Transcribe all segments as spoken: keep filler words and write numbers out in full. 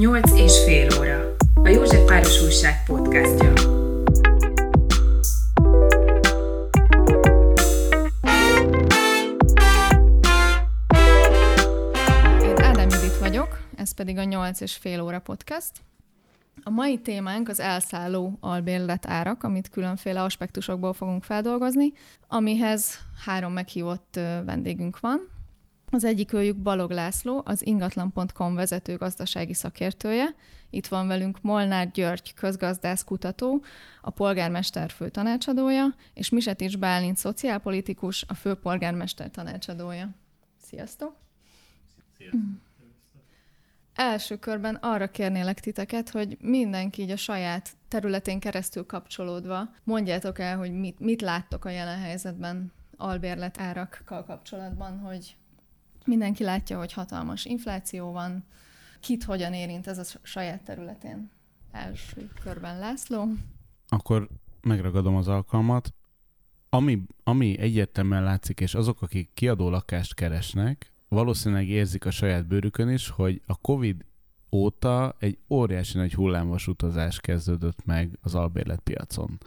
nyolc és fél óra. A József Páros Újság podcastja. Én Ádám Edit vagyok, ez pedig a nyolc és fél óra podcast. A mai témánk az elszálló albérletárak, amit különféle aspektusokból fogunk feldolgozni, amihez három meghívott vendégünk van. Az egyik őjük Balog László, az ingatlan pont com vezető gazdasági szakértője. Itt van velünk Molnár György közgazdász kutató, a polgármester főtanácsadója, és Misetis Bálint szociálpolitikus, a főpolgármester tanácsadója. Sziasztok! Sziasztok! Első körben arra kérnélek titeket, hogy mindenki így a saját területén keresztül kapcsolódva mondjátok el, hogy mit, mit láttok a jelen helyzetben albérletárakkal kapcsolatban, hogy mindenki látja, hogy hatalmas infláció van, kit hogyan érint ez a saját területén. Első körben László. Akkor megragadom az alkalmat. Ami, ami egyértelműen látszik, és azok, akik kiadó lakást keresnek, valószínűleg érzik a saját bőrükön is, hogy a Covid óta egy óriási nagy hullámvasutazás kezdődött meg az albérletpiacon.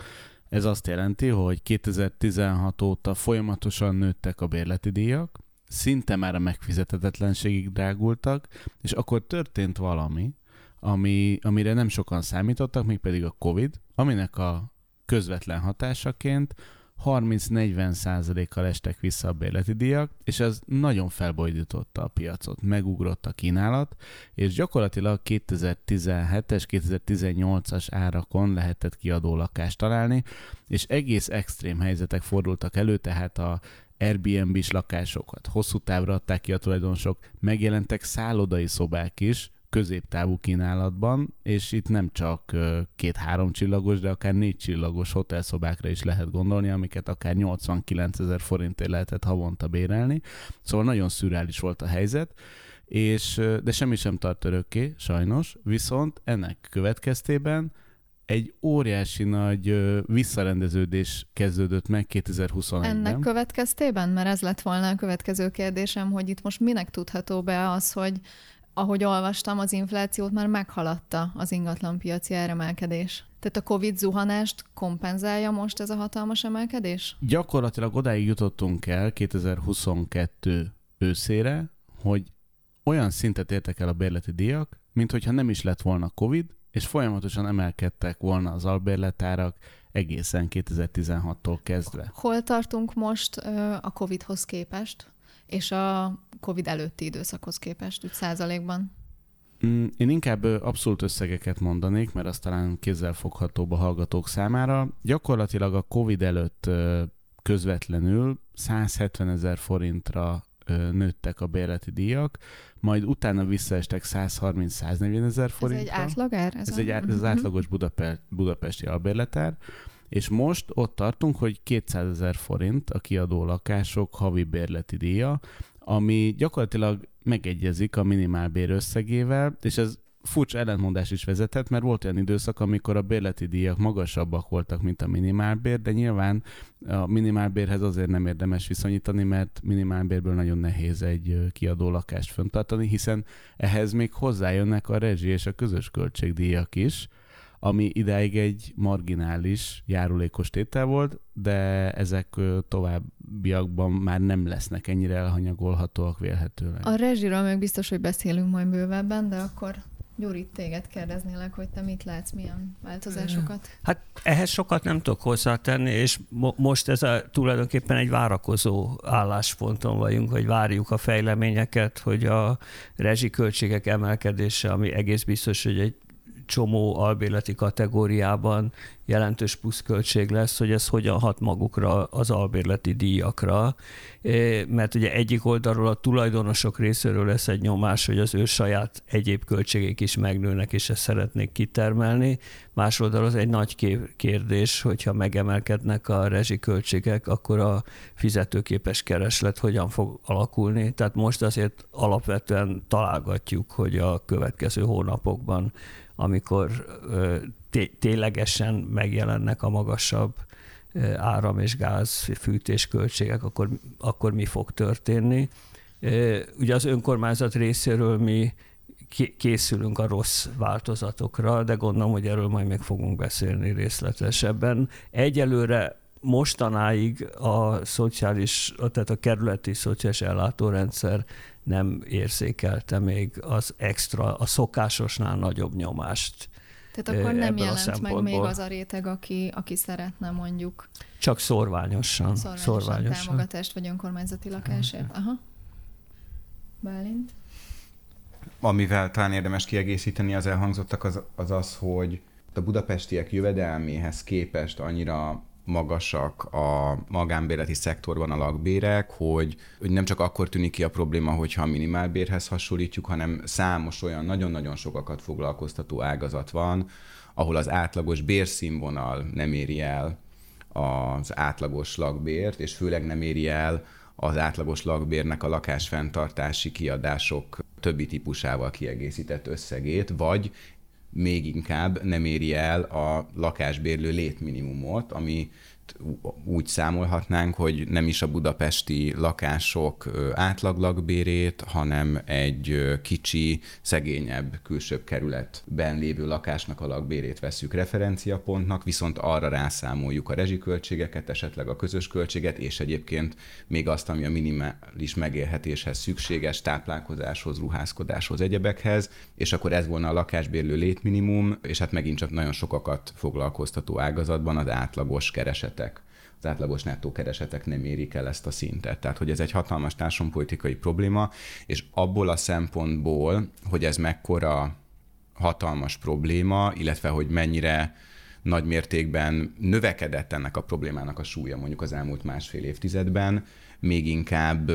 Ez azt jelenti, hogy kétezer-tizenhat óta folyamatosan nőttek a bérleti díjak, szinte már a megfizethetetlenségig drágultak, és akkor történt valami, ami, amire nem sokan számítottak, mégpedig a Covid, aminek a közvetlen hatásaként harminc-negyven százalékkal estek vissza a bérleti díjak, és ez nagyon felbojdította a piacot, megugrott a kínálat, és gyakorlatilag kétezer-tizenhetes, kétezer-tizennyolcas árakon lehetett kiadó lakást találni, és egész extrém helyzetek fordultak elő, tehát a Airbnb-s lakásokat hosszú távra adták ki a tulajdonosok, megjelentek szállodai szobák is középtávú kínálatban, és itt nem csak két-három csillagos, de akár négy csillagos hotelszobákra is lehet gondolni, amiket akár nyolcvankilencezer forintért lehetett havonta bérelni. Szóval nagyon szürreális volt a helyzet, és, de semmi sem tart örökké, sajnos, viszont ennek következtében egy óriási nagy visszarendeződés kezdődött meg kétezer-huszonegyben. Ennek következtében? Mert ez lett volna a következő kérdésem, hogy itt most minek tudható be az, hogy ahogy olvastam, az inflációt már meghaladta az ingatlanpiaci áremelkedés. Tehát a Covid zuhanást kompenzálja most ez a hatalmas emelkedés? Gyakorlatilag odáig jutottunk el kétezer-huszonkettő őszére, hogy olyan szintet értek el a bérleti díjak, mint hogyha nem is lett volna Covid, és folyamatosan emelkedtek volna az albérletárak egészen kétezer-tizenhattól kezdve. Hol tartunk most a Covidhoz képest, és a Covid előtti időszakhoz képest, úgy százalékban? Én inkább abszolút összegeket mondanék, mert az talán kézzelfoghatóbb a hallgatók számára. Gyakorlatilag a Covid előtt közvetlenül száz hetven ezer forintra nőttek a bérleti díjak, majd utána visszaestek száz harminc-száz negyven ezer forintra. Ez egy átlagár? Ez, ez, egy át, ez az átlagos Budapest, budapesti albérletár, és most ott tartunk, hogy kétszáz ezer forint a kiadó lakások havi bérleti díja, ami gyakorlatilag megegyezik a minimálbér összegével, és ez furcsa ellentmondás is vezethet, mert volt olyan időszak, amikor a bérleti díjak magasabbak voltak, mint a minimálbér, de nyilván a minimálbérhez azért nem érdemes viszonyítani, mert minimálbérből nagyon nehéz egy kiadó lakást fönntartani, hiszen ehhez még hozzájönnek a rezsi és a közös költségdíjak is, ami idáig egy marginális, járulékos tétel volt, de ezek továbbiakban már nem lesznek ennyire elhanyagolhatóak vélhetőleg. A rezsiről még biztos, hogy beszélünk majd bővebben, de akkor... Gyuri, téged kérdeznélek, hogy te mit látsz, milyen változásokat? Hát ehhez sokat nem tudok hozzátenni, és mo- most ez a, tulajdonképpen egy várakozó állásponton vagyunk, hogy várjuk a fejleményeket, hogy a rezsiköltségek emelkedése, ami egész biztos, hogy egy csomó albérleti kategóriában jelentős pluszköltség lesz, hogy ez hogyan hat magukra az albérleti díjakra, mert ugye egyik oldalról a tulajdonosok részéről lesz egy nyomás, hogy az ő saját egyéb költségek is megnőnek, és ezt szeretnék kitermelni. Más oldalról az egy nagy kérdés, hogyha megemelkednek a rezsiköltségek, akkor a fizetőképes kereslet hogyan fog alakulni. Tehát most azért alapvetően találgatjuk, hogy a következő hónapokban, amikor té- ténylegesen megjelennek a magasabb áram- és gáz fűtésköltségek, akkor, akkor mi fog történni. Ugye az önkormányzat részéről mi készülünk a rossz változatokra, de gondolom, hogy erről majd még fogunk beszélni részletesebben. Egyelőre mostanáig a szociális, tehát a kerületi szociális ellátórendszer nem érzékelte még az extra, a szokásosnál nagyobb nyomást. Tehát akkor nem jelent meg még az a réteg, aki, aki szeretne mondjuk... Csak szorványosan. Szorványosan, szorványosan. Támogatást vagy önkormányzati lakásért. Aha. Bálint? Amivel talán érdemes kiegészíteni az elhangzottak, az az, az hogy a budapestiek jövedelméhez képest annyira magasak a magánbérleti szektorban a lakbérek, hogy, hogy nem csak akkor tűnik ki a probléma, hogyha a minimálbérhez hasonlítjuk, hanem számos olyan nagyon-nagyon sokakat foglalkoztató ágazat van, ahol az átlagos bérszínvonal nem éri el az átlagos lakbért, és főleg nem éri el az átlagos lakbérnek a lakásfenntartási kiadások többi típusával kiegészített összegét, vagy még inkább nem éri el a lakásbérlő létminimumot, ami úgy számolhatnánk, hogy nem is a budapesti lakások átlaglakbérét, hanem egy kicsi, szegényebb, külsőbb kerületben lévő lakásnak a lakbérét vesszük referenciapontnak, viszont arra rászámoljuk a rezsiköltségeket, esetleg a közös költséget, és egyébként még azt, ami a minimális megélhetéshez szükséges, táplálkozáshoz, ruházkodáshoz, egyebekhez, és akkor ez volna a lakásbérlő létminimum, és hát megint csak nagyon sokakat foglalkoztató ágazatban az átlagos kereset az átlagos nettó keresetek nem érik el ezt a szintet. Tehát, hogy ez egy hatalmas társadalompolitikai probléma, és abból a szempontból, hogy ez mekkora hatalmas probléma, illetve hogy mennyire nagy mértékben növekedett ennek a problémának a súlya mondjuk az elmúlt másfél évtizedben, még inkább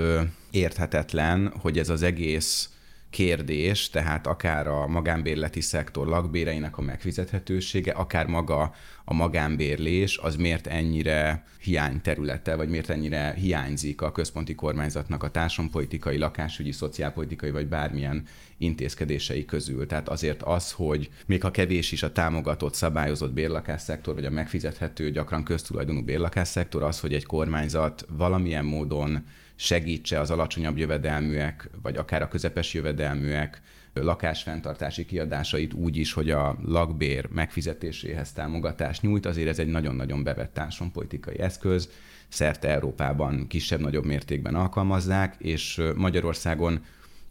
érthetetlen, hogy ez az egész kérdés, tehát akár a magánbérleti szektor lakbéreinek a megfizethetősége, akár maga a magánbérlés, az miért ennyire hiányterülete, vagy miért ennyire hiányzik a központi kormányzatnak a társadalompolitikai, lakásügyi, szociálpolitikai, vagy bármilyen intézkedései közül. Tehát azért az, hogy még ha kevés is a támogatott, szabályozott bérlakásszektor, vagy a megfizethető, gyakran köztulajdonú bérlakásszektor, az, hogy egy kormányzat valamilyen módon segítse az alacsonyabb jövedelműek, vagy akár a közepes jövedelműek lakásfenntartási kiadásait úgy is, hogy a lakbér megfizetéséhez támogatást nyújt, azért ez egy nagyon-nagyon bevett társadalompolitikai eszköz, szerte Európában kisebb-nagyobb mértékben alkalmazzák, és Magyarországon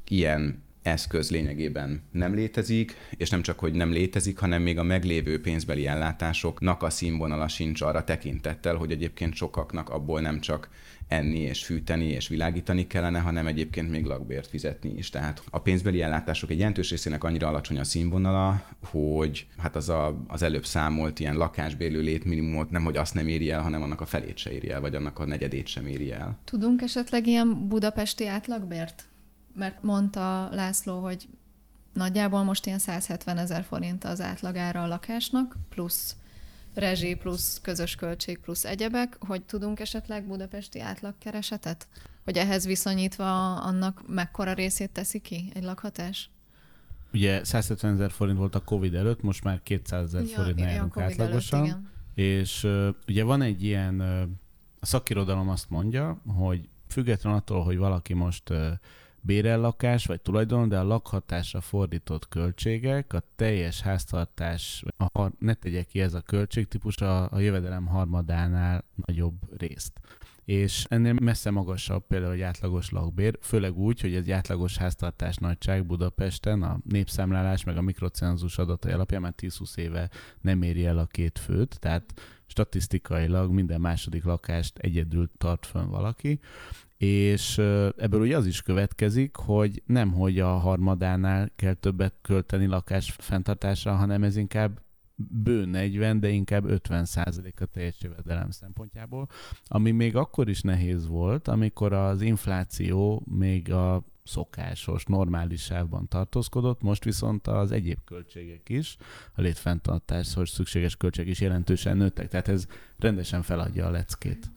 ilyen eszköz lényegében nem létezik, és nem csak, hogy nem létezik, hanem még a meglévő pénzbeli ellátásoknak a színvonala sincs arra tekintettel, hogy egyébként sokaknak abból nem csak enni és fűteni és világítani kellene, hanem egyébként még lakbért fizetni is. Tehát a pénzbeli ellátások egy jelentős részének annyira alacsony a színvonala, hogy hát az, a, az előbb számolt ilyen lakásbérlő létminimumot nem, hogy azt nem éri el, hanem annak a felét se éri el, vagy annak a negyedét sem éri el. Tudunk esetleg ilyen budapesti átlagbért? Mert mondta László, hogy nagyjából most ilyen száz hetven ezer forint az átlagára a lakásnak, plusz rezsi, plusz közös költség, plusz egyebek, hogy tudunk esetleg budapesti átlagkeresetet? Hogy ehhez viszonyítva annak mekkora részét teszi ki egy lakhatás? Ugye száz hetven ezer forint volt a Covid előtt, most már kétszáz ezer forint járunk átlagosan. Előtt, és uh, ugye van egy ilyen, uh, a szakirodalom azt mondja, hogy függetlenül attól, hogy valaki most uh, bérellakás vagy tulajdon, de a lakhatásra fordított költségek, a teljes háztartás, a, ne tegye ki ez a költségtípus a, a jövedelem harmadánál nagyobb részt. És ennél messze magasabb például egy átlagos lakbér, főleg úgy, hogy egy átlagos háztartás nagyság Budapesten a népszámlálás meg a mikrocenzus adatai alapján már tíz-húsz éve nem éri el a két főt, tehát statisztikailag minden második lakást egyedül tart fönn valaki, és ebből ugye az is következik, hogy nemhogy a harmadánál kell többet költeni lakás fenntartásra, hanem ez inkább bő negyven, de inkább ötven százalék a teljes jövedelem szempontjából, ami még akkor is nehéz volt, amikor az infláció még a szokásos, normális sávban tartózkodott, most viszont az egyéb költségek is, a létfenntartáshoz szükséges költségek is jelentősen nőttek, tehát ez rendesen feladja a leckét.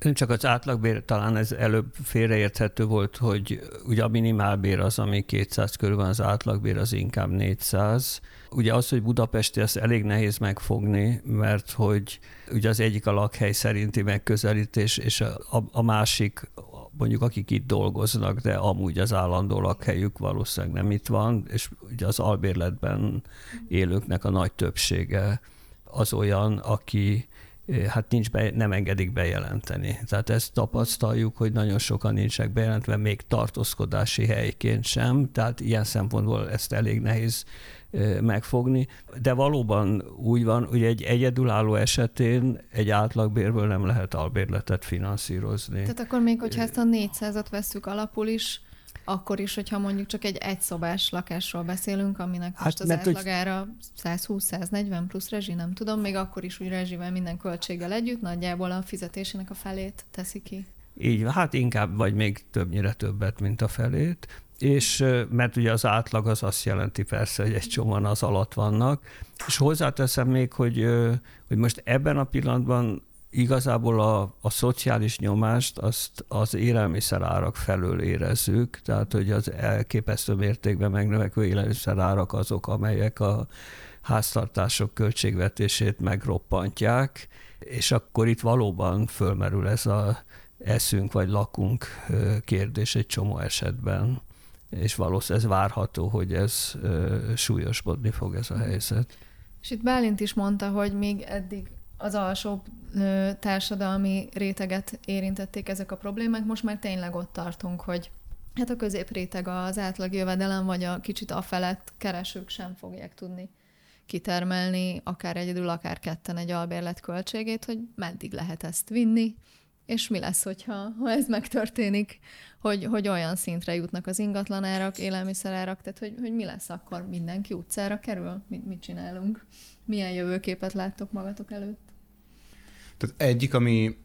Nem csak az átlagbér, talán ez előbb félreérthető volt, hogy ugye a minimálbér az, ami kétszáz körül van, az átlagbér az inkább négyszáz. Ugye az, hogy budapesti, az elég nehéz megfogni, mert hogy ugye az egyik a lakhely szerinti megközelítés, és a, a másik mondjuk akik itt dolgoznak, de amúgy az állandó lakhelyük valószínűleg nem itt van, és ugye az albérletben élőknek a nagy többsége az olyan, aki hát nincs be, nem engedik bejelenteni. Tehát ezt tapasztaljuk, hogy nagyon sokan nincsenek bejelentve, még tartózkodási helyként sem, tehát ilyen szempontból ezt elég nehéz megfogni. De valóban úgy van, hogy egy egyedülálló esetén egy átlagbérből nem lehet albérletet finanszírozni. Tehát akkor még, hogyha ezt a négyszázat vesszük alapul is, akkor is, hogyha mondjuk csak egy egyszobás lakásról beszélünk, aminek most hát, az átlagára száz húsz száz negyven plusz rezsi, nem tudom, még akkor is úgy rezsivel minden költséggel együtt nagyjából a fizetésének a felét teszi ki. Így, hát inkább, vagy még többnyire többet, mint a felét. És mert ugye az átlag az azt jelenti persze, hogy egy csomóan az alatt vannak. És hozzáteszem még, hogy, hogy most ebben a pillanatban igazából a, a szociális nyomást azt az élelmiszerárak felől érezzük, tehát hogy az elképesztő mértékben megnövekvő élelmiszerárak azok, amelyek a háztartások költségvetését megroppantják, és akkor itt valóban fölmerül ez a eszünk vagy lakunk kérdés egy csomó esetben, és valószínűleg ez várható, hogy ez súlyosbodni fog ez a helyzet. És itt Bálint is mondta, hogy még eddig az alsóbb társadalmi réteget érintették ezek a problémák, most már tényleg ott tartunk, hogy hát a középréteg, az átlag jövedelem, vagy a kicsit afelett keresők sem fogják tudni kitermelni, akár egyedül, akár ketten egy albérlet költségét, hogy meddig lehet ezt vinni, és mi lesz, hogyha, ha ez megtörténik, hogy, hogy olyan szintre jutnak az ingatlanárak, élelmiszerárak, tehát hogy, hogy mi lesz akkor, mindenki utcára kerül, mit, mit csinálunk, milyen jövőképet láttok magatok előtt? Tehát egyik, ami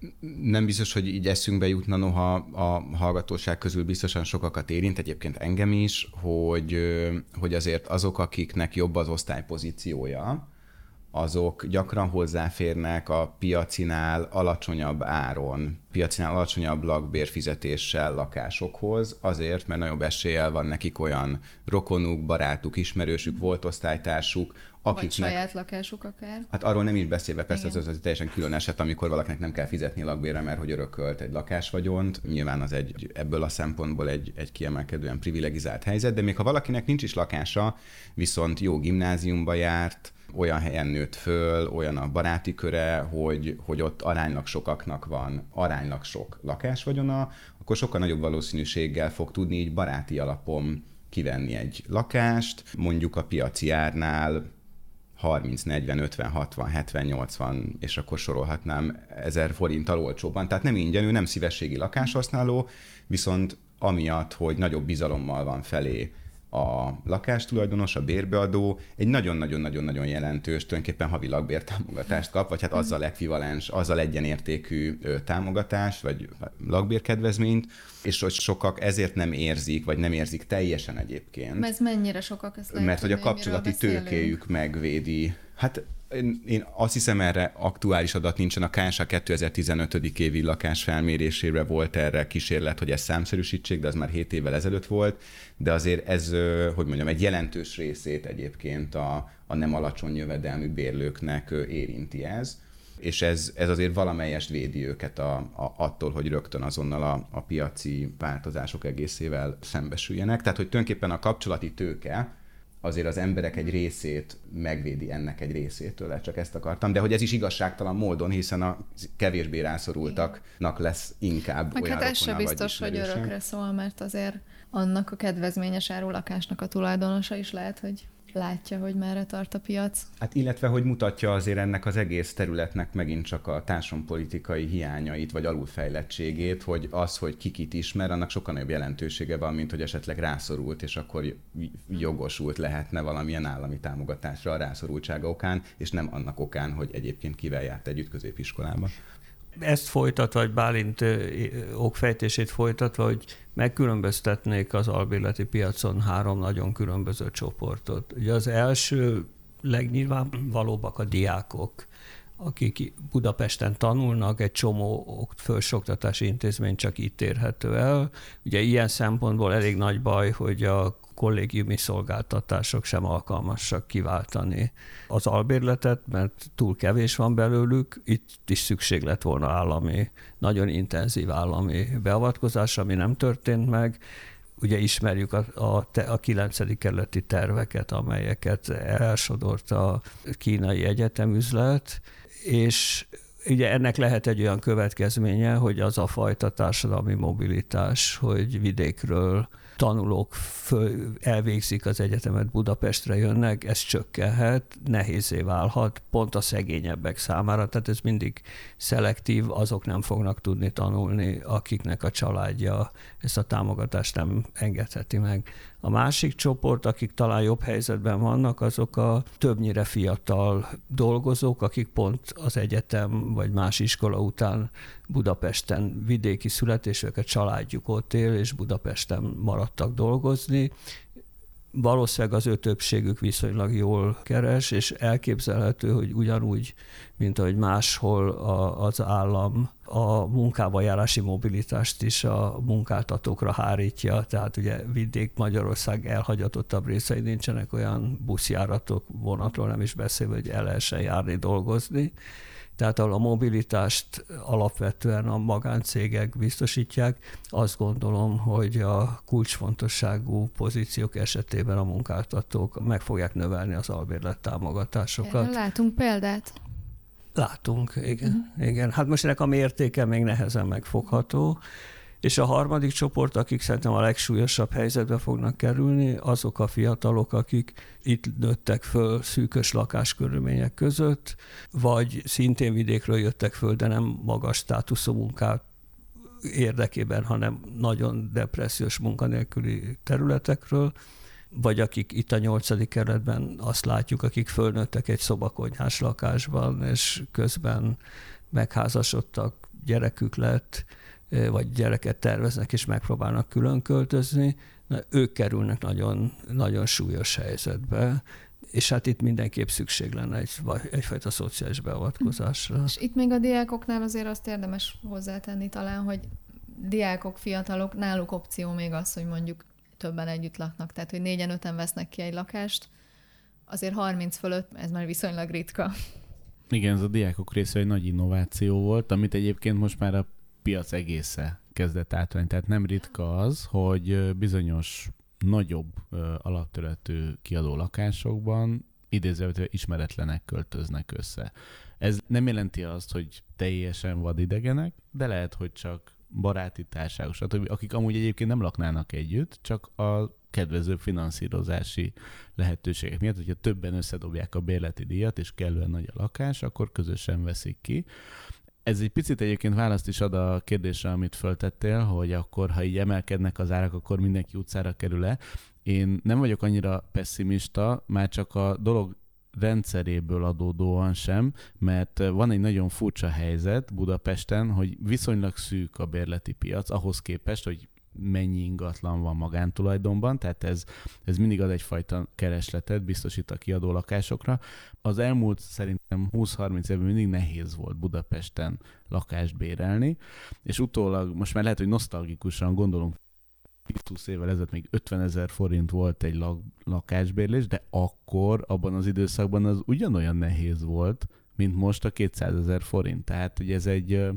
nem biztos, hogy így eszünkbe jutna, noha a hallgatóság közül biztosan sokakat érint, egyébként engem is, hogy, hogy azért azok, akiknek jobb az osztálypozíciója, azok gyakran hozzáférnek a piacinál alacsonyabb áron, piacinál alacsonyabb lakbérfizetéssel lakásokhoz, azért, mert nagyobb eséllyel van nekik olyan rokonuk, barátuk, ismerősük, volt osztálytársuk, akiknek... Vagy saját lakásuk akár. Hát arról nem is beszélve, persze az, az, az teljesen külön eset, amikor valakinek nem kell fizetni lakbérre, mert hogy örökölt egy lakásvagyont. Nyilván az egy, ebből a szempontból egy, egy kiemelkedően privilegizált helyzet, de még ha valakinek nincs is lakása, viszont jó gimnáziumba járt, olyan helyen nőtt föl, olyan a baráti köre, hogy, hogy ott aránylag sokaknak van, aránylag sok lakásvagyona, akkor sokkal nagyobb valószínűséggel fog tudni így baráti alapon kivenni egy lakást, mondjuk a piaci árnál harminc, negyven, ötven, hatvan, hetven, nyolcvan, és akkor sorolhatnám ezer forinttal olcsóban. Tehát nem ingyen, ő nem szívességi lakáshasználó, viszont amiatt, hogy nagyobb bizalommal van felé a lakástulajdonos, a bérbeadó egy nagyon-nagyon-nagyon-nagyon jelentős, tulajdonképpen havi lakbértámogatást kap, vagy hát azzal ekvivalens, azzal egyenértékű támogatást, vagy lakbérkedvezményt, és hogy sokak ezért nem érzik, vagy nem érzik teljesen egyébként. Ez mennyire sokak? Ezt lehet, mert hogy a kapcsolati tőkéjük megvédi. Hát én, én azt hiszem, erre aktuális adat nincsen. A ká es há kétezer-tizenöt. évi lakás felmérésére volt erre kísérlet, hogy ezt számszerűsítsék, de az már hét évvel ezelőtt volt, de azért ez, hogy mondjam, egy jelentős részét egyébként a, a nem alacsony jövedelmű bérlőknek érinti ez, és ez, ez azért valamelyest védi őket a, a, attól, hogy rögtön azonnal a, a piaci változások egészével szembesüljenek. Tehát, hogy tulajdonképpen a kapcsolati tőke azért az emberek egy részét megvédi ennek egy részétől, csak ezt akartam, de hogy ez is igazságtalan módon, hiszen a kevésbé rászorultaknak lesz inkább meg olyan hát rokona, vagy biztos, hogy örökre szól, mert azért annak a kedvezményes áru lakásnak a tulajdonosa is lehet, hogy látja, hogy merre tart a piac. Hát illetve, hogy mutatja azért ennek az egész területnek megint csak a társadalompolitikai hiányait, vagy alulfejlettségét, hogy az, hogy kikit ismer, annak sokkal nagyobb jelentősége van, mint hogy esetleg rászorult, és akkor jogosult lehetne valamilyen állami támogatásra a rászorultsága okán, és nem annak okán, hogy egyébként kivel járt együtt középiskolában. Ezt folytatva, vagy Bálint okfejtését folytatva, hogy megkülönböztetnék az albérleti piacon három nagyon különböző csoportot. Ugye az első legnyilvánvalóbbak a diákok, akik Budapesten tanulnak, egy csomó felsőoktatási intézmény csak itt érhető el. Ugye ilyen szempontból elég nagy baj, hogy a kollégiumi szolgáltatások sem alkalmasak kiváltani az albérletet, mert túl kevés van belőlük, itt is szükség lett volna állami, nagyon intenzív állami beavatkozás, ami nem történt meg. Ugye ismerjük a, a, a kilencedik kerületi terveket, amelyeket elsodort a kínai egyetemüzlet, és ugye ennek lehet egy olyan következménye, hogy az a fajta társadalmi mobilitás, hogy vidékről tanulók föl, elvégzik az egyetemet, Budapestre jönnek, ez csökkenhet, nehézé válhat, pont a szegényebbek számára, tehát ez mindig szelektív, azok nem fognak tudni tanulni, akiknek a családja ezt a támogatást nem engedheti meg. A másik csoport, akik talán jobb helyzetben vannak, azok a többnyire fiatal dolgozók, akik pont az egyetem vagy más iskola után Budapesten vidéki születésük, a családjuk ott él, és Budapesten maradtak dolgozni. Valószínűleg az ő többségük viszonylag jól keres, és elképzelhető, hogy ugyanúgy, mint ahogy máshol a, az állam a munkába járási mobilitást is a munkáltatókra hárítja, tehát ugye vidék Magyarország elhagyatottabb részei nincsenek olyan buszjáratok, vonatról nem is beszélve, hogy el lehessen járni dolgozni. Tehát ahol a mobilitást alapvetően a magáncégek biztosítják, azt gondolom, hogy a kulcsfontosságú pozíciók esetében a munkáltatók meg fogják növelni az albérlettámogatásokat. Látunk példát. Látunk, igen. Uh-huh. igen. Hát most ennek a mértéke még nehezen megfogható. És a harmadik csoport, akik szerintem a legsúlyosabb helyzetbe fognak kerülni, azok a fiatalok, akik itt nőttek föl szűkös lakáskörülmények között, vagy szintén vidékről jöttek föl, de nem magas státuszú munkát érdekében, hanem nagyon depressziós munkanélküli területekről, vagy akik itt a nyolcadik kerületben azt látjuk, akik fölnőttek egy szobakonyhás lakásban, és közben megházasodtak, gyerekük lett, vagy gyereket terveznek és megpróbálnak külön költözni, na, ők kerülnek nagyon, nagyon súlyos helyzetbe, és hát itt mindenképp szükség lenne egy, egyfajta szociális beavatkozásra. És itt még a diákoknál azért azt érdemes hozzátenni talán, hogy diákok, fiatalok, náluk opció még az, hogy mondjuk többen együtt laknak, tehát hogy négyen, öten vesznek ki egy lakást, azért harminc fölött ez már viszonylag ritka. Igen, ez a diákok része egy nagy innováció volt, amit egyébként most már a piac egésze kezdett átvenni. Tehát nem ritka az, hogy bizonyos nagyobb alapterületű kiadó lakásokban idézőjelben ismeretlenek költöznek össze. Ez nem jelenti azt, hogy teljesen vadidegenek, de lehet, hogy csak baráti társágos, akik amúgy egyébként nem laknának együtt, csak a kedvező finanszírozási lehetőségek miatt, hogyha többen összedobják a bérleti díjat, és kellően nagy a lakás, akkor közösen veszik ki. Ez egy picit egyébként választ is ad a kérdésre, amit föltettél, hogy akkor, ha így emelkednek az árak, akkor mindenki utcára kerül-e. Én nem vagyok annyira pessimista, már csak a dolog rendszeréből adódóan sem, mert van egy nagyon furcsa helyzet Budapesten, hogy viszonylag szűk a bérleti piac ahhoz képest, hogy mennyi ingatlan van magántulajdonban, tehát ez, ez mindig ad egyfajta keresletet, biztosít a kiadó lakásokra. Az elmúlt szerintem húsz-harminc évben mindig nehéz volt Budapesten lakást bérelni, és utólag most már lehet, hogy nosztalgikusan gondolunk, tíz-húsz évvel ezelőtt még ötvenezer forint volt egy lak- lakásbérlés, de akkor abban az időszakban az ugyanolyan nehéz volt, mint most a kétszázezer forint. Tehát ugye ez egy,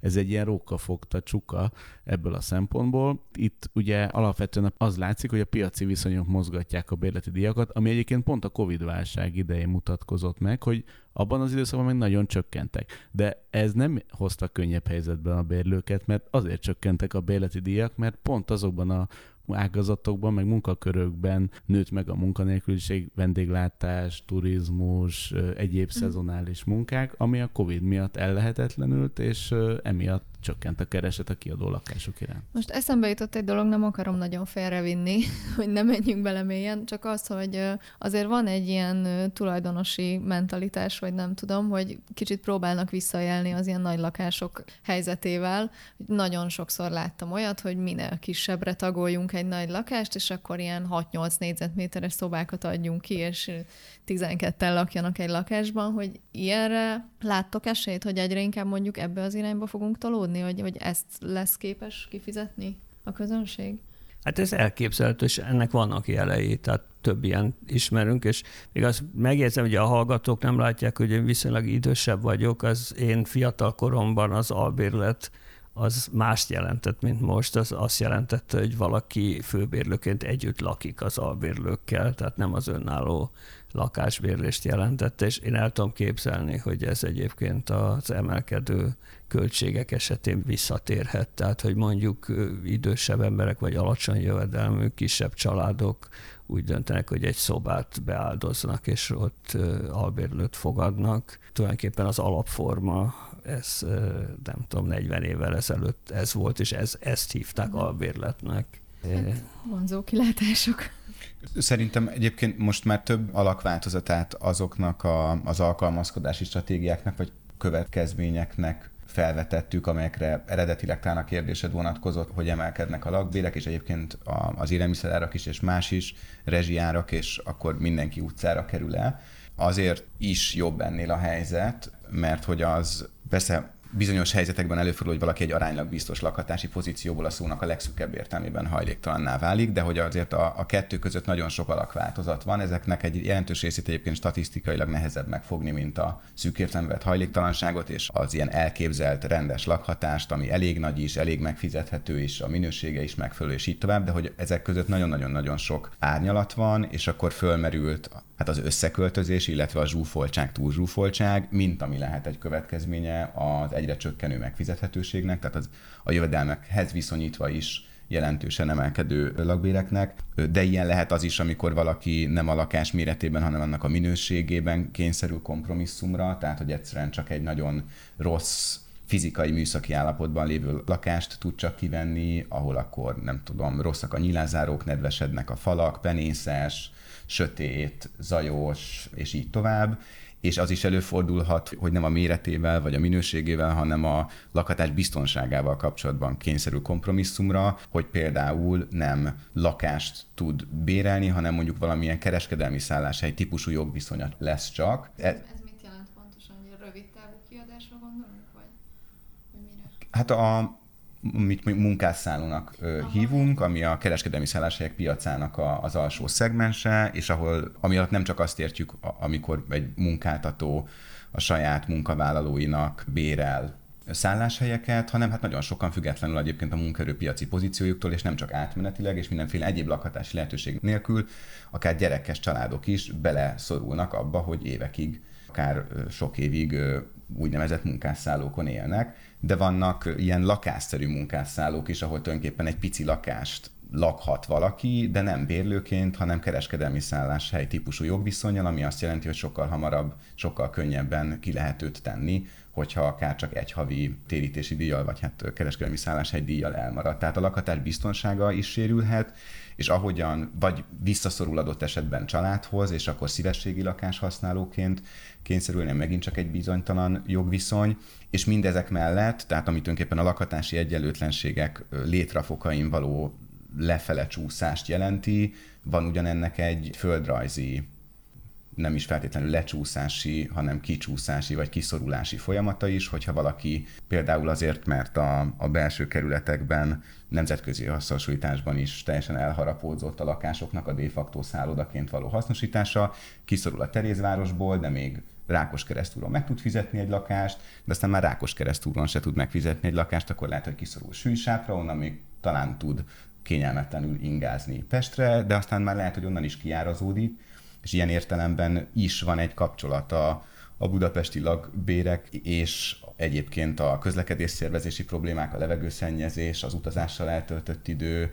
ez egy ilyen rókafogta csuka ebből a szempontból. Itt ugye alapvetően az látszik, hogy a piaci viszonyok mozgatják a bérleti díjakat, ami egyébként pont a Covid-válság idején mutatkozott meg, hogy abban az időszakban még nagyon csökkentek. De ez nem hozta könnyebb helyzetben a bérlőket, mert azért csökkentek a bérleti díjak, mert pont azokban a ágazatokban, meg munkakörökben nőtt meg a munkanélküliség, vendéglátás, turizmus, egyéb szezonális munkák, ami a Covid miatt ellehetetlenült, és emiatt csökkent a kereset a kiadó lakások iránt. Most eszembe jutott egy dolog, nem akarom nagyon félrevinni, hogy ne menjünk bele mélyen, csak az, hogy azért van egy ilyen tulajdonosi mentalitás, vagy nem tudom, hogy kicsit próbálnak visszajelni az ilyen nagy lakások helyzetével. Nagyon sokszor láttam olyat, hogy minél kisebbre tagoljunk egy nagy lakást, és akkor ilyen hat-nyolc négyzetméteres szobákat adjunk ki, és tizenketten lakjanak egy lakásban, hogy ilyenre láttok esélyt, hogy egyre inkább mondjuk ebbe az irányba fogunk tolódni, hogy, hogy ezt lesz képes kifizetni a közönség? Hát ez elképzelhető, és ennek vannak jelei, tehát több ilyen ismerünk, és még azt megjegyzem, hogy a hallgatók nem látják, hogy én viszonylag idősebb vagyok, az én fiatal koromban az albérlet az mást jelentett, mint most, az azt jelentette, hogy valaki főbérlőként együtt lakik az albérlőkkel, tehát nem az önálló lakásbérlést jelentette, és én el tudom képzelni, hogy ez egyébként az emelkedő költségek esetén visszatérhet, tehát hogy mondjuk idősebb emberek vagy alacsony jövedelmű kisebb családok úgy döntenek, hogy egy szobát beáldoznak, és ott albérlőt fogadnak. Tulajdonképpen az alapforma, ez nem tudom, negyven évvel ezelőtt ez volt, és ez, ezt hívták albérletnek. Hát, vonzó kilátások. Szerintem egyébként most már több alakváltozatát azoknak a, az alkalmazkodási stratégiáknak, vagy következményeknek felvetettük, amelyekre eredetileg talán a kérdésed vonatkozott, hogy emelkednek a lakbérek, és egyébként az élelmiszerárak is, és más is, rezsiárak, és akkor mindenki utcára kerül el. Azért is jobb ennél a helyzet, mert hogy az persze bizonyos helyzetekben előfordul, hogy valaki egy aránylag biztos lakhatási pozícióból a szónak a legszűkebb értelmében hajléktalanná válik, de hogy azért a, a kettő között nagyon sok alakváltozat van, ezeknek egy jelentős részét egyébként statisztikailag nehezebb megfogni, mint a szűk értelemben vett hajléktalanságot, és az ilyen elképzelt rendes lakhatást, ami elég nagy is, elég megfizethető is, a minősége is megfelelő, és így tovább, de hogy ezek között nagyon-nagyon-nagyon sok árnyalat van, és akkor fölmerült hát az összeköltözés, illetve a zsúfoltság, túlzsúfoltság, mint ami lehet egy következménye az egyre csökkenő megfizethetőségnek, tehát az a jövedelmekhez viszonyítva is jelentősen emelkedő lakbéreknek, de ilyen lehet az is, amikor valaki nem a lakás méretében, hanem annak a minőségében kényszerül kompromisszumra, tehát hogy egyszerűen csak egy nagyon rossz fizikai műszaki állapotban lévő lakást tud csak kivenni, ahol akkor nem tudom, rosszak a nyilázárók, nedvesednek a falak, penészes, sötét, zajos, és így tovább. És az is előfordulhat, hogy nem a méretével vagy a minőségével, hanem a lakhatás biztonságával kapcsolatban kényszerül kompromisszumra, hogy például nem lakást tud bérelni, hanem mondjuk valamilyen kereskedelmi szálláshely típusú jogviszonya lesz csak. Ez, ez mit jelent pontosan, hogy a rövid távú kiadásra gondolunk, vagy, vagy mire? Hát a... amit munkásszállónak hívunk, ami a kereskedelmi szálláshelyek piacának a, az alsó szegmense, és ahol, ami alatt nem csak azt értjük, amikor egy munkáltató a saját munkavállalóinak bérel szálláshelyeket, hanem hát nagyon sokan függetlenül egyébként a munkaerőpiaci pozíciójuktól, és nem csak átmenetileg, és mindenféle egyéb lakhatási lehetőség nélkül, akár gyerekes családok is beleszorulnak abba, hogy évekig, akár sok évig úgynevezett munkásszállókon élnek, de vannak ilyen lakásszerű munkásszállók is, ahol tulajdonképpen egy pici lakást lakhat valaki, de nem bérlőként, hanem kereskedelmi szálláshely típusú jogviszonnyal, ami azt jelenti, hogy sokkal hamarabb, sokkal könnyebben ki lehet őt tenni, hogyha akár csak egy havi térítési díjjal, vagy hát kereskedelmi szálláshely díjjal elmarad. Tehát a lakhatás biztonsága is sérülhet, és ahogyan vagy visszaszorul adott esetben családhoz, és akkor szívességi lakáshasználóként kényszerülne megint csak egy bizonytalan jogviszony, és mindezek mellett, tehát amit tulajdonképpen a lakhatási egyenlőtlenségek létrafokain való lefele csúszást jelenti, van ugyanennek egy földrajzi, nem is feltétlenül lecsúszási, hanem kicsúszási vagy kiszorulási folyamata is, hogyha valaki például azért, mert a, a belső kerületekben nemzetközi hasonlításban is teljesen elharapódzott a lakásoknak a de facto szállodaként való hasznosítása, kiszorul a Terézvárosból, de még Rákoskeresztúron meg tud fizetni egy lakást, de aztán már Rákoskeresztúron se tud megfizetni egy lakást, akkor lehet, hogy kiszorul Sűjsátra, onnan még talán tud kényelmetlenül ingázni Pestre, de aztán már lehet, hogy onnan is kiárazódik, és ilyen értelemben is van egy kapcsolata a budapesti lakbérek és egyébként a közlekedésszervezési problémák, a levegőszennyezés, az utazással eltöltött idő,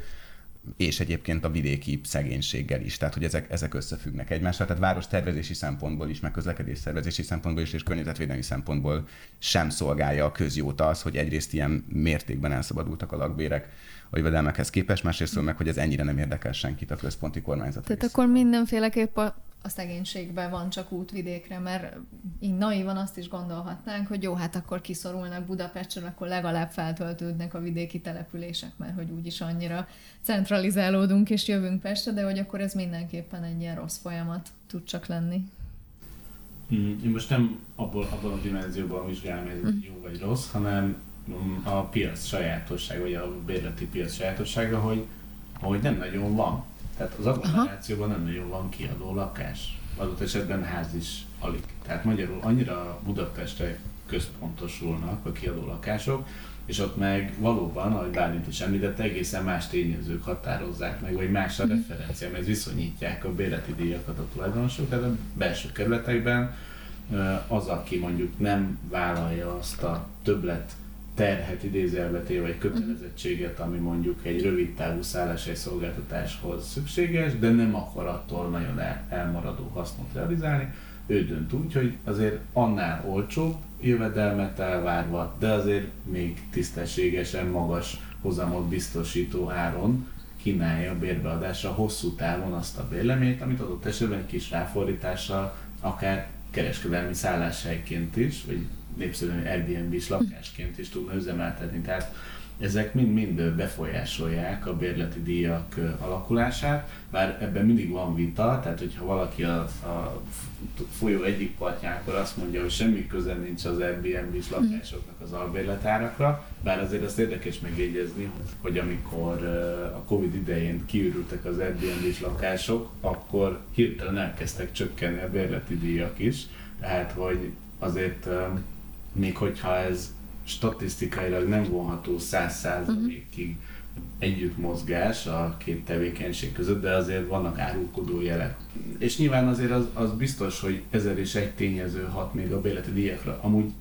és egyébként a vidéki szegénységgel is. Tehát, hogy ezek, ezek összefüggnek egymással. Tehát város tervezési szempontból is, meg közlekedésszervezési szempontból is, és környezetvédelmi szempontból sem szolgálja a közjót az, hogy egyrészt ilyen mértékben elszabadultak a lakbérek a jövedelmekhez képest, másrészt meg, hogy ez ennyire nem érdekel senkit a központi kormányzat. Tehát részt. Akkor mindenféleképp a, a szegénységben van csak útvidékre, mert így naívan azt is gondolhatnánk, hogy jó, hát akkor kiszorulnak Budapestről, akkor legalább feltöltődnek a vidéki települések, mert hogy úgyis annyira centralizálódunk és jövünk Pestre, de hogy akkor ez mindenképpen egy ilyen rossz folyamat tud csak lenni. Én most nem abból, abból a dimenzióban vizsgálom, ez mm. jó vagy rossz, hanem a piac sajátossága, vagy a bérleti piac sajátossága, hogy hogy nem nagyon van. Tehát az agglomerációban nem nagyon van kiadó lakás. Adott esetben ház is alig. Tehát magyarul annyira Budapestre központosulnak a kiadó lakások, és ott meg valóban, ahogy Bálint is említette, egészen más tényezők határozzák meg, vagy más a referencia, mert viszonyítják a bérleti díjakat a tulajdonosok, tehát a belső kerületekben az, aki mondjuk nem vállalja azt a többlet terhet idézelvetéve, vagy kötelezettséget, ami mondjuk egy rövid távú szálláshely szolgáltatáshoz szükséges, de nem akar attól nagyon elmaradó hasznot realizálni, ő dönt úgy, hogy azért annál olcsóbb jövedelmet elvárva, de azért még tisztességesen magas hozamot biztosító áron kínálja a bérbeadásra hosszú távon azt a bérlemét, amit adott esetben egy kis ráfordítással akár kereskedelmi szálláshelyként is, vagy népszerűen Airbnb-s lakásként is tudna üzemeltetni. Tehát ezek mind-mind befolyásolják a bérleti díjak alakulását, bár ebben mindig van vita, tehát hogyha valaki a, a folyó egyik partján, akkor azt mondja, hogy semmi köze nincs az Airbnb-s lakásoknak az albérletárakra, bár azért azt érdekes megjegyezni, hogy amikor a Covid idején kiürültek az Airbnb-s lakások, akkor hirtelen elkezdtek csökkenni a bérleti díjak is, tehát hogy azért még hogyha ez statisztikailag nem vonható száz százalékig együttmozgás a két tevékenység között, de azért vannak árulkodó jelek. És nyilván azért az, az biztos, hogy ezer és egy tényező hat még a bérleti díjakra. Amúgy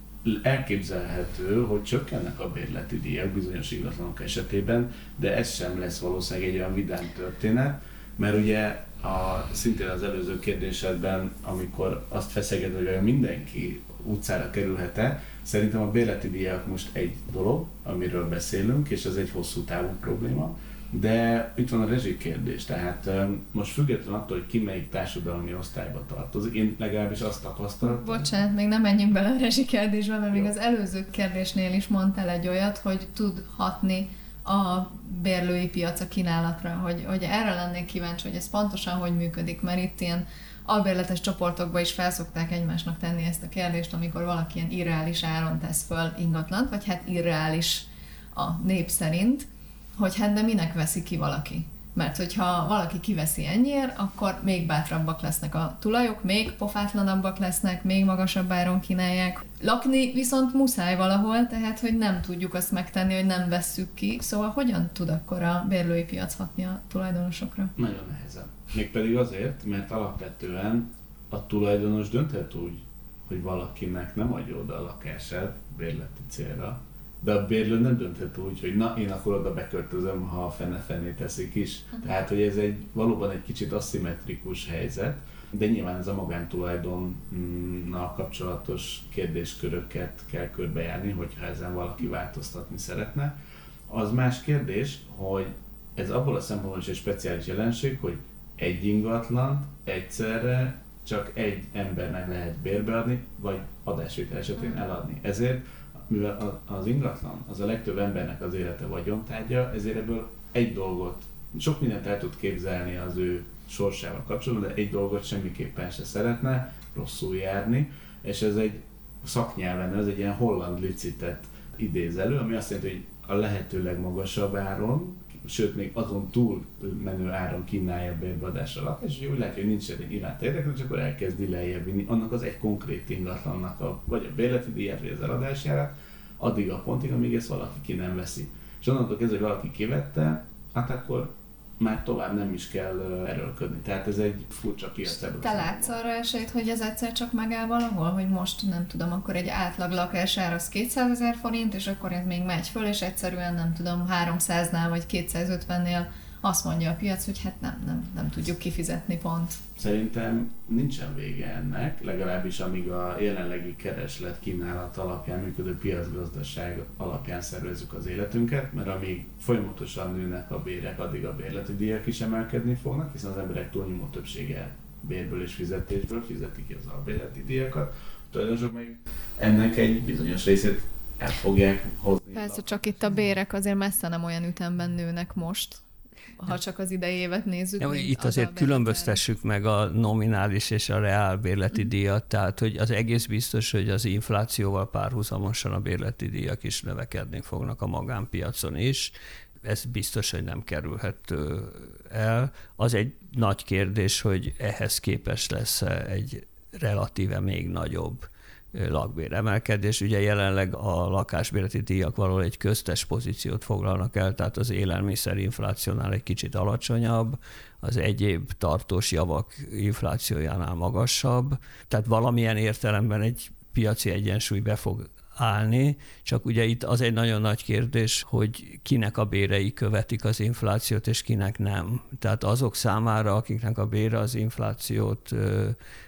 elképzelhető, hogy csökkennek a bérleti díjak bizonyos ingatlanok esetében, de ez sem lesz valószínűleg egy olyan vidám történet, mert ugye a, szintén az előző kérdésedben, amikor azt feszeget, hogy mindenki utcára kerülhet-e, szerintem a bérleti díjak most egy dolog, amiről beszélünk, és ez egy hosszú távú probléma, de itt van a rezsikérdés, tehát most függetlenül attól, hogy ki melyik társadalmi osztályba tartozik, én legalábbis azt tapasztaltam. Bocsánat, még nem menjünk bele a rezsikérdésbe, mert még az előző kérdésnél is mondtál egy olyat, hogy tud hatni a bérlői piac a kínálatra, hogy, hogy erre lennék kíváncsi, hogy ez pontosan hogy működik, mert itt ilyen albérletes csoportokban is felszokták egymásnak tenni ezt a kérdést, amikor valaki ilyen irreális áron tesz föl ingatlant, vagy hát irreális a nép szerint, hogy hát de minek veszi ki valaki. Mert hogyha valaki kiveszi ennyiért, akkor még bátrabbak lesznek a tulajok, még pofátlanabbak lesznek, még magasabb áron kínálják. Lakni viszont muszáj valahol, tehát hogy nem tudjuk azt megtenni, hogy nem vesszük ki. Szóval hogyan tud akkor a bérlői piac hatni a tulajdonosokra? Nagyon nehezen. Mégpedig azért, mert alapvetően a tulajdonos dönthet úgy, hogy valakinek nem adja oda a lakását bérleti célra, de a bérlő nem dönthet úgy, hogy na, én akkor oda beköltözöm, ha a fene-fené teszik is. Tehát, hogy ez egy valóban egy kicsit aszimmetrikus helyzet, de nyilván ez a magántulajdonnal kapcsolatos kérdésköröket kell körbejárni, hogyha ezen valaki változtatni szeretne. Az más kérdés, hogy ez abból a szempontból is egy speciális jelenség, hogy egy ingatlant egyszerre csak egy embernek lehet bérbeadni, vagy adásvétel esetén eladni. Ezért, mivel az ingatlan az a legtöbb embernek az élete vagyontárgya, ezért ebből egy dolgot, sok mindent el tud képzelni az ő sorsával kapcsolatban, de egy dolgot semmiképpen se szeretne, rosszul járni, és ez egy szaknyelven, ez egy ilyen holland licitet idéz elő, ami azt jelenti, hogy a lehető legmagasabb áron, sőt még azon túl menő áron kínálja a bérbeadásra lakást, és úgy látja, hogy nincs egy iránt érdeklő, és akkor elkezdi lejjebb vinni annak az egy konkrét ingatlannak, a, vagy a bérleti díját, vagy az eladásjárát, addig a pontig, amíg ezt valaki ki nem veszi. És onnantól kezdve, hogy valaki kivette, hát akkor már tovább nem is kell erőlködni. Tehát ez egy furcsa piac. Te látsz arra esélyt, hogy ez egyszer csak megáll valahol, hogy most nem tudom, akkor egy átlag lakására az kétszázezer forint, és akkor ez még megy föl, és egyszerűen nem tudom, háromszáznál vagy kétszázötvennél azt mondja a piac, hogy hát nem, nem, nem tudjuk kifizetni pont. Szerintem nincsen vége ennek, legalábbis amíg a jelenlegi kereslet kínálat alapján működő piacgazdaság alapján szervezzük az életünket, mert amíg folyamatosan nőnek a bérek, addig a bérleti díjak is emelkedni fognak, hiszen az emberek túlnyomó többsége bérből és fizetésből fizeti ki az albérleti díjakat, tulajdonosok meg ennek egy bizonyos részét el fogják hozni. Persze, csak itt a bérek azért messze nem olyan ütemben nőnek most, ha csak az idei évet nézzük. Ja, itt az azért különböztessük meg a nominális és a reál bérleti díjat, tehát hogy az egész biztos, hogy az inflációval párhuzamosan a bérleti díjak is növekedni fognak a magánpiacon is, ez biztos, hogy nem kerülhető el. Az egy nagy kérdés, hogy ehhez képes lesz egy relatíve még nagyobb lakbéremelkedés. Ugye jelenleg a lakásbérleti díjak valahol egy köztes pozíciót foglalnak el, tehát az élelmiszer inflációnál egy kicsit alacsonyabb, az egyéb tartós javak inflációjánál magasabb, tehát valamilyen értelemben egy piaci egyensúly be fog állni, csak ugye itt az egy nagyon nagy kérdés, hogy kinek a bérei követik az inflációt, és kinek nem. Tehát azok számára, akiknek a bére az inflációt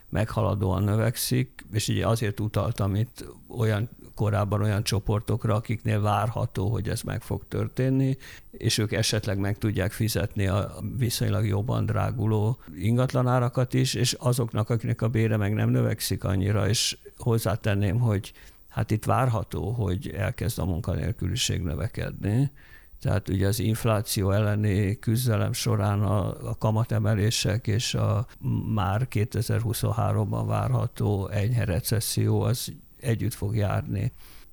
meghaladóan növekszik, és ugye azért utaltam itt olyan korábban olyan csoportokra, akiknél várható, hogy ez meg fog történni, és ők esetleg meg tudják fizetni a viszonylag jobban dráguló ingatlanárakat is, és azoknak, akiknek a bére meg nem növekszik annyira, és hozzátenném, hogy hát itt várható, hogy elkezd a munkanélküliség növekedni. Tehát ugye az infláció elleni küzdelem során a, a kamatemelések és a már kétezer-huszonháromban várható enyhe recesszió az együtt fog járni.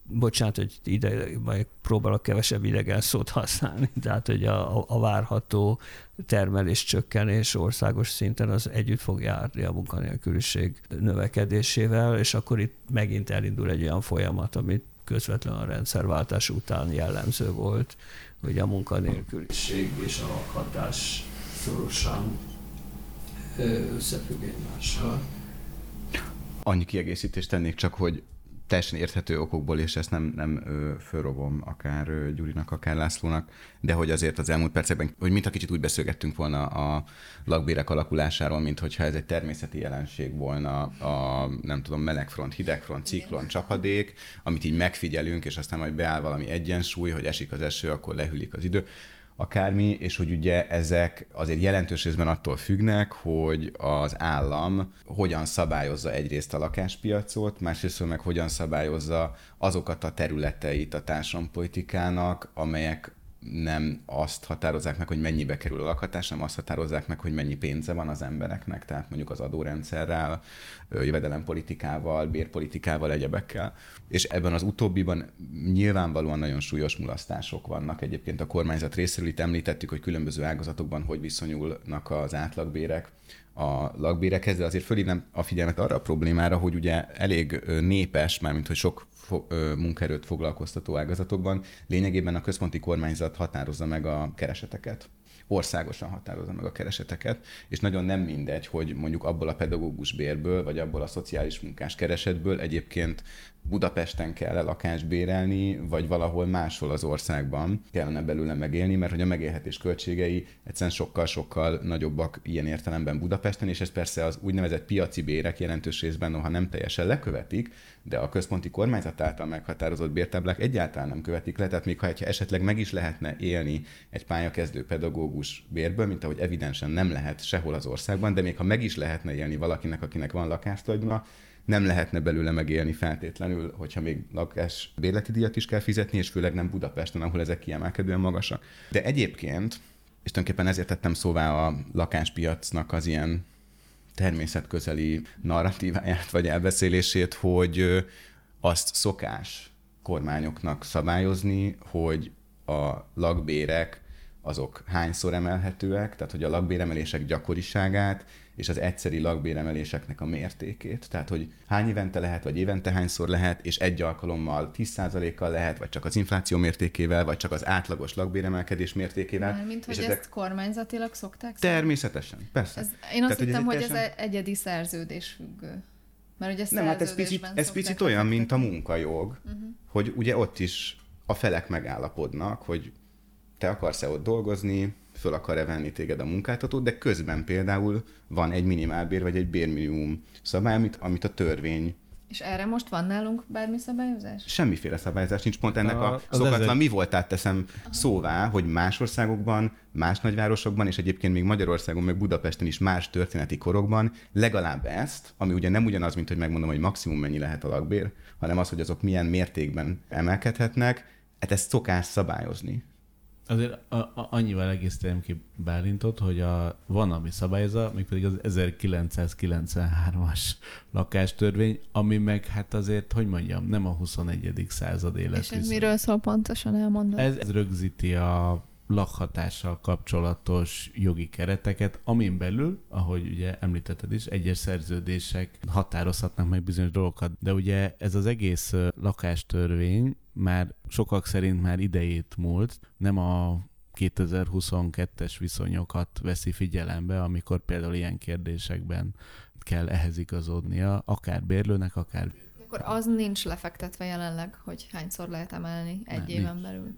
Bocsánat, hogy ide majd próbálok kevesebb idegen szót használni, tehát hogy a, a várható termelés csökkenés országos szinten az együtt fog járni a munkanélküliség növekedésével, és akkor itt megint elindul egy olyan folyamat, amit közvetlenül a rendszerváltás után jellemző volt, hogy a munkanélküliség és a lakhatás szorosan összefügg egymással. Annyi kiegészítést tennék csak, hogy teljesen érthető okokból, és ezt nem, nem fölrobom akár Gyurinak, akár Lászlónak, de hogy azért az elmúlt percekben, hogy mintha kicsit úgy beszélgettünk volna a lakbérek alakulásáról, mintha ez egy természeti jelenség volna, a nem tudom, melegfront, hidegfront, ciklon, csapadék, amit így megfigyelünk, és aztán majd beáll valami egyensúly, hogy esik az eső, akkor lehűlik az idő, akármi, és hogy ugye ezek azért jelentős részben attól függnek, hogy az állam hogyan szabályozza egyrészt a lakáspiacot, másrészt meg hogyan szabályozza azokat a területeit a társadalompolitikának, amelyek nem azt határozzák meg, hogy mennyibe kerül a lakhatás, nem azt határozzák meg, hogy mennyi pénze van az embereknek, tehát mondjuk az adórendszerrel, jövedelempolitikával, bérpolitikával, egyebekkel. És ebben az utóbbiban nyilvánvalóan nagyon súlyos mulasztások vannak. Egyébként a kormányzat részéről itt említettük, hogy különböző ágazatokban hogy viszonyulnak az átlagbérek a lakbérekhez, de azért fölhívnám a figyelmet arra a problémára, hogy ugye elég népes, mármint hogy sok munkaerőt foglalkoztató ágazatokban lényegében a központi kormányzat határozza meg a kereseteket. Országosan határozza meg a kereseteket, és nagyon nem mindegy, hogy mondjuk abból a pedagógus bérből, vagy abból a szociális munkás keresetből egyébként Budapesten kell-e lakást bérelni, vagy valahol máshol az országban kellene belőle megélni, mert hogy a megélhetés költségei egyszerűen sokkal-sokkal nagyobbak ilyen értelemben Budapesten, és ez persze az úgynevezett piaci bérek jelentős részben, noha nem teljesen lekövetik, de a központi kormányzat által meghatározott bértáblák egyáltalán nem követik le, tehát még ha esetleg meg is lehetne élni egy pályakezdő pedagógus bérből, mint ahogy evidensen nem lehet sehol az országban, de még ha meg is lehetne élni valakinek, akinek van lakástulajdona, nem lehetne belőle megélni feltétlenül, hogyha még lakás bérleti díjat is kell fizetni, és főleg nem Budapesten, ahol ezek kiemelkedően magasak. De egyébként, és tulajdonképpen ezért tettem szóvá a lakáspiacnak az ilyen természetközeli narratíváját vagy elbeszélését, hogy azt szokás kormányoknak szabályozni, hogy a lakbérek azok hányszor emelhetőek, tehát hogy a lakbéremelések gyakoriságát és az egyszeri lakbéremeléseknek a mértékét. Tehát, hogy hány évente lehet, vagy évente hányszor lehet, és egy alkalommal tíz százalékkal lehet, vagy csak az infláció mértékével, vagy csak az átlagos lakbéremelkedés mértékével. Mármint, hogy ezek... ezt kormányzatilag szokták? Természetesen, persze. Ez, én azt Tehát, hittem, hogy ez, hogy teljesen... ez egyedi szerződés függő. Mert ugye szerződésben Nem, hát ez picit, ez picit olyan, ezeket. mint a munkajog, uh-huh. hogy ugye ott is a felek megállapodnak, hogy te akarsz-e ott dolgozni, föl akar-e venni téged a munkáltató, de közben például van egy minimálbér vagy egy bérminimum szabály, amit, amit a törvény. És erre most van nálunk bármi szabályozás? Semmiféle szabályozás nincs, pont ennek a, a szokatlan egy... mi voltát teszem Aha. szóvá, hogy más országokban, más nagyvárosokban, és egyébként még Magyarországon, meg Budapesten is más történeti korokban legalább ezt, ami ugye nem ugyanaz, mint hogy megmondom, hogy maximum mennyi lehet a lakbér, hanem az, hogy azok milyen mértékben emelkedhetnek, hát ezt szokás szabályozni. Azért a, a, annyival egészítem ki Bálintot, hogy a, van, ami szabályozza, mégpedig az ezerkilencszázkilencvenhármas lakástörvény, ami meg hát azért, hogy mondjam, nem a huszonegyedik század élet. És ez miről szól pontosan, elmondod? Ez, ez rögzíti a lakhatással kapcsolatos jogi kereteket, amin belül, ahogy ugye említetted is, egyes szerződések határozhatnak meg bizonyos dolgokat. De ugye ez az egész lakástörvény már sokak szerint már idejét múlt, nem a kétezer-huszonkettes viszonyokat veszi figyelembe, amikor például ilyen kérdésekben kell ehhez igazodnia, akár bérlőnek, akár... Akkor az nincs lefektetve jelenleg, hogy hányszor lehet emelni egy nem, éven nincs. belül.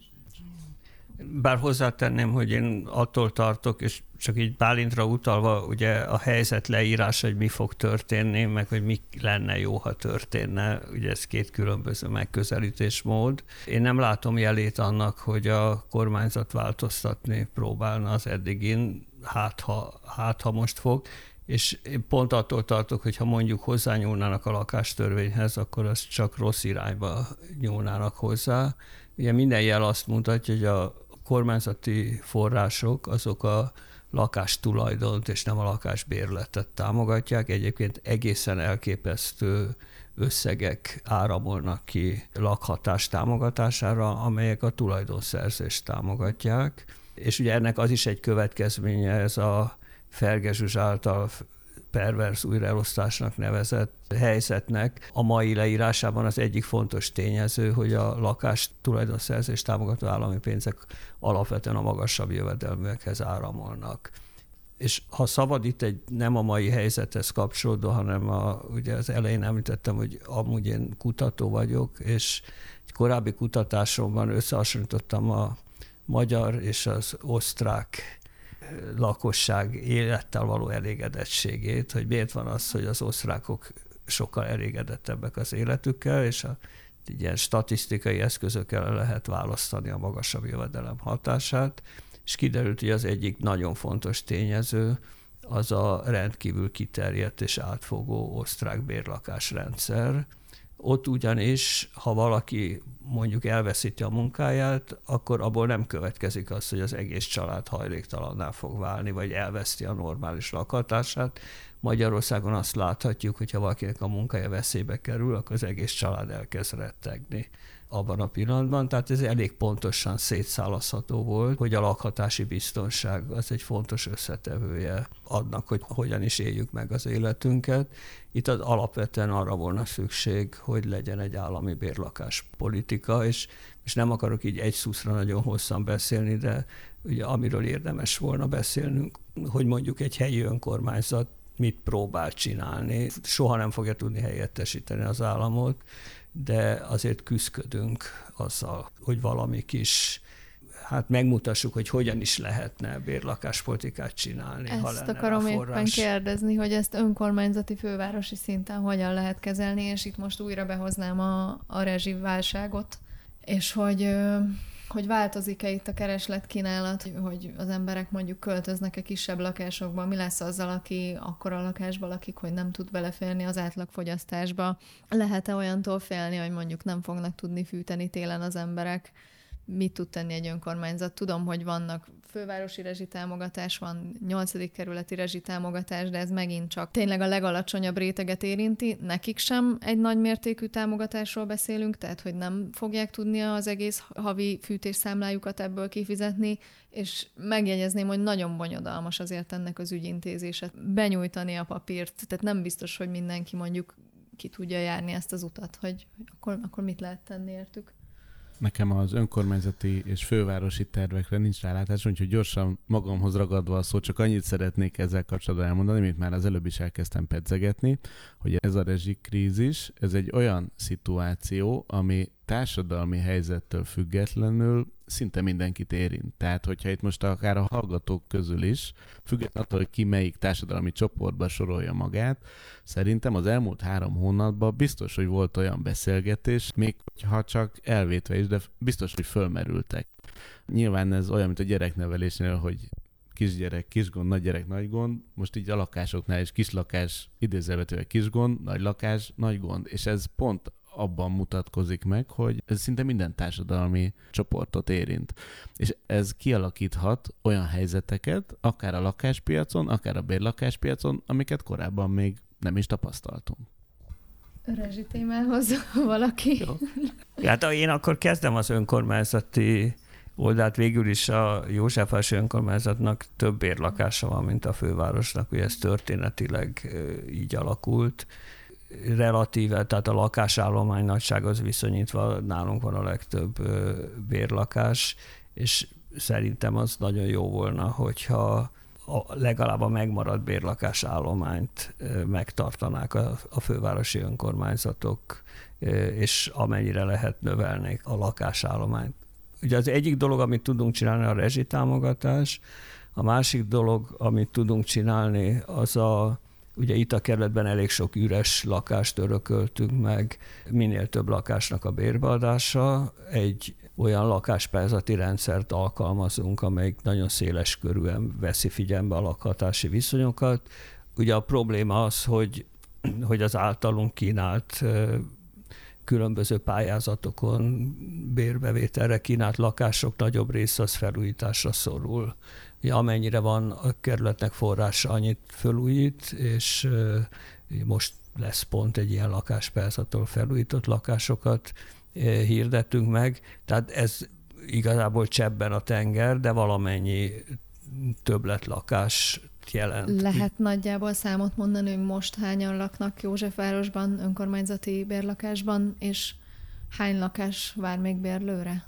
Bár hozzátenném, hogy én attól tartok, és csak így Bálintra utalva, ugye a helyzet leírása, hogy mi fog történni, meg hogy mi lenne jó, ha történne, ugye ez két különböző megközelítésmód. Én nem látom jelét annak, hogy a kormányzat változtatni próbálna az eddigin, hát ha, hát ha most fog, és pont attól tartok, hogy ha mondjuk hozzányúlnának a lakástörvényhez, akkor az csak rossz irányba nyúlnának hozzá. Ugye minden jel azt mutatja, hogy a kormányzati források azok a lakástulajdont és nem a lakásbérletet támogatják. Egyébként egészen elképesztő összegek áramolnak ki lakhatás támogatására, amelyek a tulajdonszerzést támogatják. És ugye ennek az is egy következménye, ez a Ferge Zsuzsa által perverz újraelosztásnak nevezett helyzetnek. A mai leírásában az egyik fontos tényező, hogy a lakás tulajdonszerzést támogató állami pénzek alapvetően a magasabb jövedelműekhez áramolnak. És ha szabad itt egy nem a mai helyzethez kapcsolódó, hanem a, ugye az elején említettem, hogy amúgy én kutató vagyok, és egy korábbi kutatásomban összehasonlítottam a magyar és az osztrák lakosság élettel való elégedettségét, hogy miért van az, hogy az osztrákok sokkal elégedettebbek az életükkel, és a, ilyen statisztikai eszközökkel lehet választani a magasabb jövedelem hatását, és kiderült, hogy az egyik nagyon fontos tényező az a rendkívül kiterjedt és átfogó osztrák bérlakásrendszer. Ott ugyanis, ha valaki mondjuk elveszíti a munkáját, akkor abból nem következik az, hogy az egész család hajléktalanná fog válni, vagy elveszti a normális lakhatását. Magyarországon azt láthatjuk, hogy ha valakinek a munkája veszélybe kerül, akkor az egész család elkezd rettegni abban a pillanatban. Tehát ez elég pontosan szétszállazható volt, hogy a lakhatási biztonság az egy fontos összetevője annak, hogy hogyan is éljük meg az életünket. Itt az alapvetően arra volna szükség, hogy legyen egy állami bérlakás politika, és, és nem akarok így egy szuszra nagyon hosszan beszélni, de ugye amiről érdemes volna beszélnünk, hogy mondjuk egy helyi önkormányzat mit próbál csinálni. Soha nem fogja tudni helyettesíteni az államot, de azért küzdködünk azzal, hogy valami kis, hát megmutassuk, hogy hogyan is lehetne bérlakáspolitikát csinálni, ezt ha lenne akarom a forrás. Éppen kérdezni, hogy ezt önkormányzati fővárosi szinten hogyan lehet kezelni, és itt most újra behoznám a, a rezsiválságot, és hogy, hogy változik-e itt a kereslet-kínálat, hogy az emberek mondjuk költöznek-e kisebb lakásokba, mi lesz azzal, aki akkora lakásba lakik, hogy nem tud beleférni az átlagfogyasztásba. Lehet-e olyantól félni, hogy mondjuk nem fognak tudni fűteni télen az emberek? Mit tud tenni egy önkormányzat? Tudom, hogy vannak fővárosi rezsitámogatás, van nyolcadik kerületi rezsitámogatás, de ez megint csak tényleg a legalacsonyabb réteget érinti. Nekik sem egy nagymértékű támogatásról beszélünk, tehát hogy nem fogják tudni az egész havi fűtésszámlájukat ebből kifizetni, és megjegyezném, hogy nagyon bonyodalmas azért ennek az ügyintézése. Benyújtani a papírt, tehát nem biztos, hogy mindenki mondjuk ki tudja járni ezt az utat, hogy akkor, akkor mit lehet tenni értük. Nekem az önkormányzati és fővárosi tervekre nincs rálátásom, úgyhogy gyorsan magamhoz ragadva a szót, csak annyit szeretnék ezzel kapcsolatban elmondani, mint már az előbb is elkezdtem pedzegetni, hogy ez a rezsikrízis, ez egy olyan szituáció, ami társadalmi helyzettől függetlenül szinte mindenkit érint. Tehát, hogyha itt most akár a hallgatók közül is, függetlenül attól, hogy ki melyik társadalmi csoportba sorolja magát, szerintem az elmúlt három hónapban biztos, hogy volt olyan beszélgetés, még ha csak elvétve is, de biztos, hogy fölmerültek. Nyilván ez olyan, mint a gyereknevelésnél, hogy kisgyerek, kisgond, nagygyerek, nagy gond, most így a lakásoknál is kislakás, idézelvetően kisgond, nagy lakás, nagy gond, és ez pont abban mutatkozik meg, hogy ez szinte minden társadalmi csoportot érint. És ez kialakíthat olyan helyzeteket, akár a lakáspiacon, akár a bérlakáspiacon, amiket korábban még nem is tapasztaltunk. Rezsi témához valaki? Jó. Hát én akkor kezdem az önkormányzati oldalt végül is a Józsefvárosi önkormányzatnak több bérlakása van, mint a fővárosnak, ugye ez történetileg így alakult. Relatíve, tehát a lakásállomány nagysághoz viszonyítva nálunk van a legtöbb bérlakás, és szerintem az nagyon jó volna, hogyha a legalább a megmaradt bérlakás állományt megtartanák a fővárosi önkormányzatok, és amennyire lehet növelnék a lakásállományt. Ugye az egyik dolog, amit tudunk csinálni, a rezsitámogatás, a másik dolog, amit tudunk csinálni, az a, ugye itt a kerületben elég sok üres lakást örököltünk meg, minél több lakásnak a bérbeadása, egy olyan lakáspályázati rendszert alkalmazunk, amelyik nagyon széles körűen veszi figyelembe a lakhatási viszonyokat. Ugye a probléma az, hogy, hogy az általunk kínált különböző pályázatokon bérbevételre kínált lakások nagyobb része az felújításra szorul. Ja, amennyire van a kerületnek forrása, annyit felújít, és most lesz pont egy ilyen lakáspályázattól felújított lakásokat hirdetünk meg. Tehát ez igazából csebben a tenger, de valamennyi többletlakás jelent. Lehet nagyjából számot mondani, hogy most hányan laknak Józsefvárosban, önkormányzati bérlakásban, és hány lakás vár még bérlőre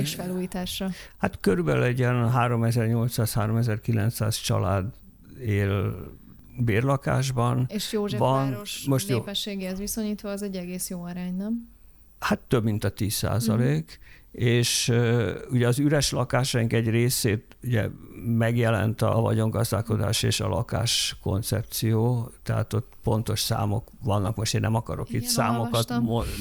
és felújításra? Hát körülbelül egy ilyen háromezer-nyolcszáz-háromezer-kilencszáz család él bérlakásban. És Józsefváros van, most népességéhez viszonyítva az egy egész jó arány, nem? Hát több, mint a tíz százalék, mm. és uh, ugye az üres lakásaink egy részét ugye megjelent a vagyongazdálkodás és a lakás koncepció, tehát ott pontos számok vannak, most én nem akarok Igen, itt számokat,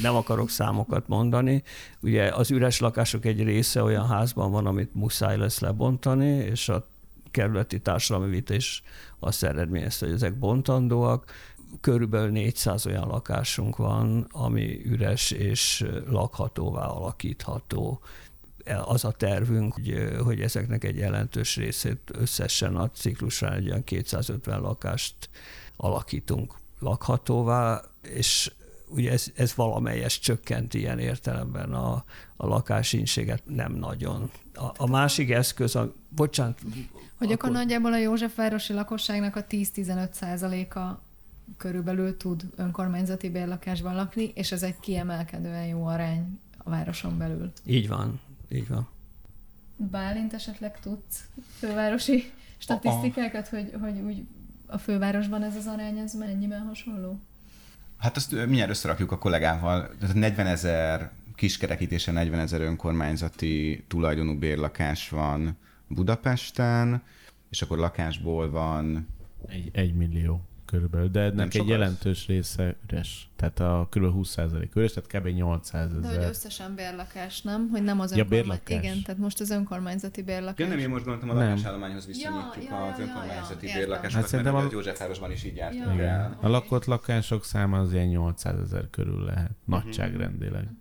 nem akarok számokat mondani. Ugye az üres lakások egy része olyan házban van, amit muszáj lesz lebontani, és a kerületi társadalmi vita is azt eredményezte, hogy ezek bontandóak. Körülbelül négyszáz olyan lakásunk van, ami üres és lakhatóvá alakítható. Az a tervünk, hogy, hogy ezeknek egy jelentős részét összesen a ciklusra egy olyan kétszázötven lakást alakítunk lakhatóvá, és ugye ez, ez valamelyest csökkent ilyen értelemben a, a lakásincséget, nem nagyon. A, a másik eszköz, a, bocsánat. Hogy akkor, akkor nagyjából a józsefvárosi lakosságnak a tíz-tizenöt százaléka körülbelül tud önkormányzati bérlakásban lakni, és ez egy kiemelkedően jó arány a városon belül. Így van, így van. Bálint, esetleg tudsz fővárosi statisztikákat, hogy, hogy úgy a fővárosban ez az arány, ez mennyiben hasonló? Hát azt mindjárt összerakjuk a kollégával. negyvenezer kiskerekítése, negyvenezer önkormányzati tulajdonú bérlakás van Budapesten, és akkor lakásból van... Egy, egy millió. Körülbelül, de ennek egy jelentős az. része üres. Tehát a kb. húsz százalék üres, tehát kb. nyolcszázezer. De hogy összesen bérlakás, nem? Hogy nem az ja, önkormányzati. Igen, tehát most az önkormányzati bérlakás. Ja, nem, én most gondoltam a lakásállományhoz viszonyítjuk ja, ja, az ja, önkormányzati ja, ja, bérlakásokat, hát mert a Józsefvárosban is így jártunk ja, el. A lakott lakások száma az ilyen nyolcszázezer körül lehet, nagyságrendileg. Uh-huh.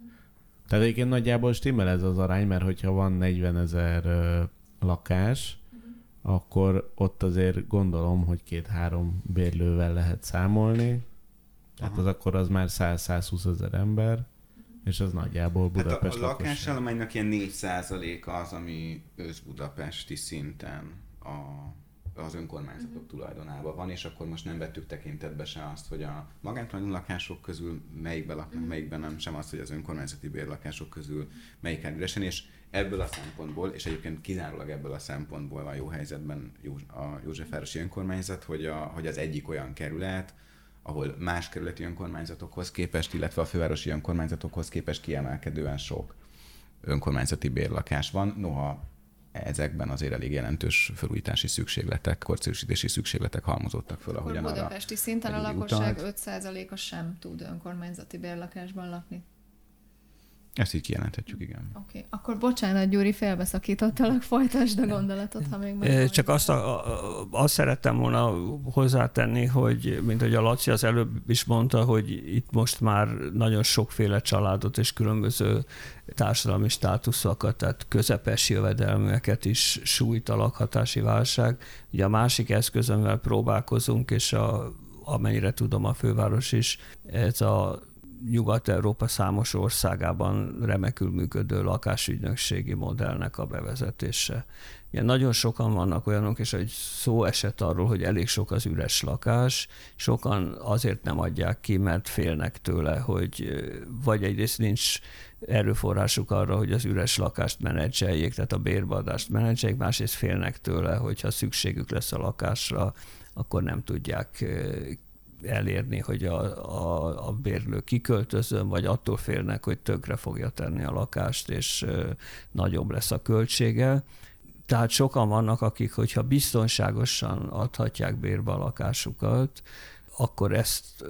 Tehát egyébként nagyjából stimmel ez az arány, mert hogyha van negyvenezer uh, lakás, akkor ott azért gondolom, hogy két-három bérlővel lehet számolni. Tehát az akkor az már száz-százhúszezer ember, és az nagyjából Budapest hát a, a lakásállománynak ilyen négy százaléka az, ami őszbudapesti szinten a, az önkormányzatok uh-huh. tulajdonában van, és akkor most nem vettük tekintetbe se azt, hogy a magántulajdonú lakások közül melyikben laknak, uh-huh. melyikben nem, sem azt, hogy az önkormányzati bérlakások közül melyik áll üresen, és ebből a szempontból, és egyébként kizárólag ebből a szempontból van jó helyzetben a Józsefvárosi önkormányzat, hogy, a, hogy az egyik olyan kerület, ahol más kerületi önkormányzatokhoz képest, illetve a fővárosi önkormányzatokhoz képest kiemelkedően sok önkormányzati bérlakás van. Noha ezekben azért elég jelentős felújítási szükségletek, korszerűsítési szükségletek halmozottak föl, ahogyan arra budapesti szinten a lakosság öt százaléka sem tud önkormányzati bérlakásban lakni. Ezt így kijelenthetjük, igen. Oké, okay. Akkor bocsánat, Gyuri, félbeszakítottalak, folytasd a gondolatot, ha még meg. Csak azt, a, a, azt szerettem volna hozzátenni, hogy mint hogy a Laci az előbb is mondta, hogy itt most már nagyon sokféle családot és különböző társadalmi státuszokat, tehát közepes jövedelműeket is sújt a lakhatási válság. Ugye a másik eszközömmel próbálkozunk, és a, amennyire tudom a főváros is, ez a Nyugat-Európa számos országában remekül működő lakásügynökségi modellnek a bevezetése. Ilyen nagyon sokan vannak olyanok, és egy szó esett arról, hogy elég sok az üres lakás, sokan azért nem adják ki, mert félnek tőle, hogy vagy egyrészt nincs erőforrásuk arra, hogy az üres lakást menedzseljék, tehát a bérbeadást menedzseljék, másrészt félnek tőle, hogyha szükségük lesz a lakásra, akkor nem tudják elérni, hogy a, a, a bérlő kiköltözön, vagy attól félnek, hogy tönkre fogja tenni a lakást, és nagyobb lesz a költsége. Tehát sokan vannak, akik, hogyha biztonságosan adhatják bérbe a lakásukat, akkor ezt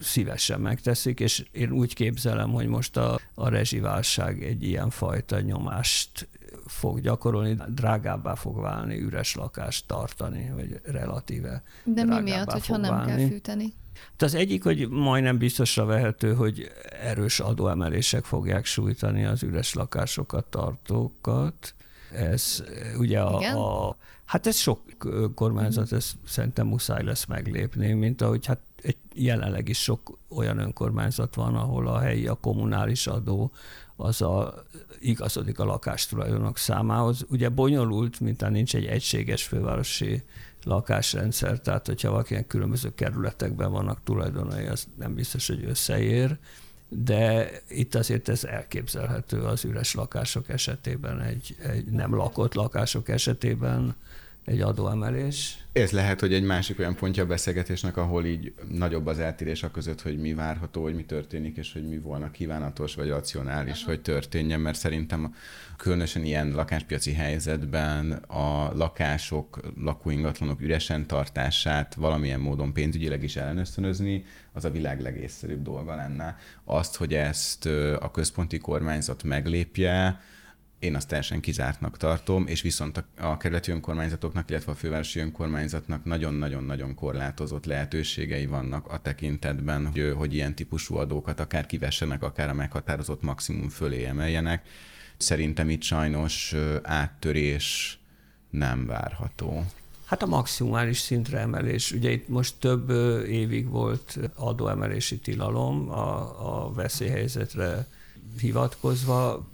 szívesen megteszik, és én úgy képzelem, hogy most a, a rezsiválság egy ilyen fajta nyomást fog gyakorolni, drágábbá fog válni üres lakást tartani, vagy relatíve de mi miatt, hogyha nem válni. Kell fűteni? Hát az egyik, hogy majdnem biztosra vehető, hogy erős adóemelések fogják sújtani az üres lakásokat tartókat. Ez ugye a, a... Hát ez sok kormányzat, ezt szerintem muszáj lesz meglépni, mint ahogy hát jelenleg is sok olyan önkormányzat van, ahol a helyi, a kommunális adó az a, igazodik a lakástulajdonok számához. Ugye bonyolult, mintán nincs egy egységes fővárosi lakásrendszer, tehát hogyha valakinek különböző kerületekben vannak tulajdonai, az nem biztos, hogy összeér, de itt azért ez elképzelhető az üres lakások esetében, egy, egy nem lakott lakások esetében, egy adóemelés. Ez lehet, hogy egy másik olyan pontja a beszélgetésnek, ahol így nagyobb az eltérés a között, hogy mi várható, hogy mi történik, és hogy mi volna kívánatos vagy racionális, hogy történjen, mert szerintem különösen ilyen lakáspiaci helyzetben a lakások, lakóingatlanok üresen tartását valamilyen módon pénzügyileg is ellenösztönözni, az a világ legészszerűbb dolga lenne. Azt, hogy ezt a központi kormányzat meglépje, én azt teljesen kizártnak tartom, és viszont a kerületi önkormányzatoknak, illetve a fővárosi önkormányzatnak nagyon-nagyon-nagyon korlátozott lehetőségei vannak a tekintetben, hogy, hogy ilyen típusú adókat akár kivessenek, akár a meghatározott maximum fölé emeljenek. Szerintem itt sajnos áttörés nem várható. Hát a maximális szintre emelés. Ugye itt most több évig volt adóemelési tilalom a, a veszélyhelyzetre hivatkozva.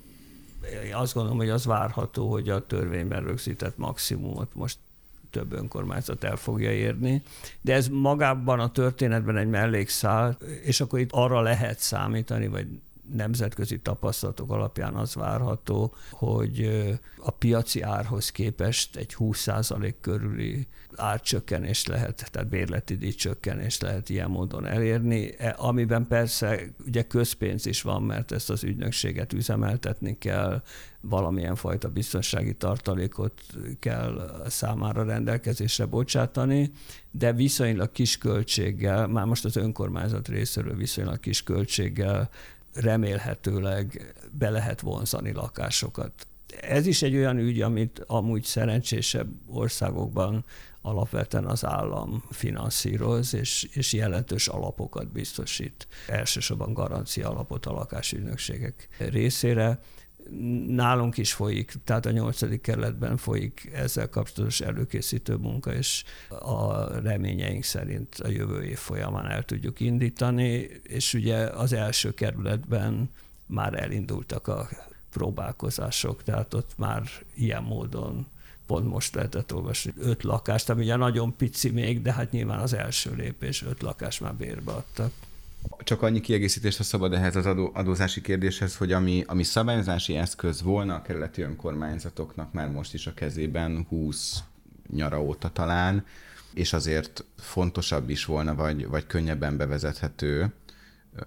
Én azt gondolom, hogy az várható, hogy a törvényben rögzített maximumot most több önkormányzat el fogja érni, de ez magában a történetben egy mellékszál, és akkor itt arra lehet számítani, vagy nemzetközi tapasztalatok alapján az várható, hogy a piaci árhoz képest egy húsz százalék körüli árcsökkenés lehet, tehát bérleti díjcsökkenés lehet ilyen módon elérni, amiben persze ugye közpénz is van, mert ezt az ügynökséget üzemeltetni kell, valamilyen fajta biztonsági tartalékot kell számára rendelkezésre bocsátani, de viszonylag kis költséggel, már most az önkormányzat részéről viszonylag kis költséggel remélhetőleg be lehet vonzani lakásokat. Ez is egy olyan ügy, amit amúgy szerencsésebb országokban alapvetően az állam finanszíroz, és, és jelentős alapokat biztosít. Elsősorban garancia alapot a lakásügynökségek részére. Nálunk is folyik, tehát a nyolcadik kerületben folyik ezzel kapcsolatos előkészítő munka, és a reményeink szerint a jövő év folyamán el tudjuk indítani, és ugye az első kerületben már elindultak a próbálkozások, tehát ott már ilyen módon pont most lehetett olvasni öt lakást, ami ugye nagyon pici még, de hát nyilván az első lépés, öt lakást már bérbe adtak. Csak annyi kiegészítést, ha szabad ehhez az adó, adózási kérdéshez, hogy ami, ami szabályozási eszköz volna a kerületi önkormányzatoknak már most is a kezében húsz nyara óta talán, és azért fontosabb is volna, vagy, vagy könnyebben bevezethető,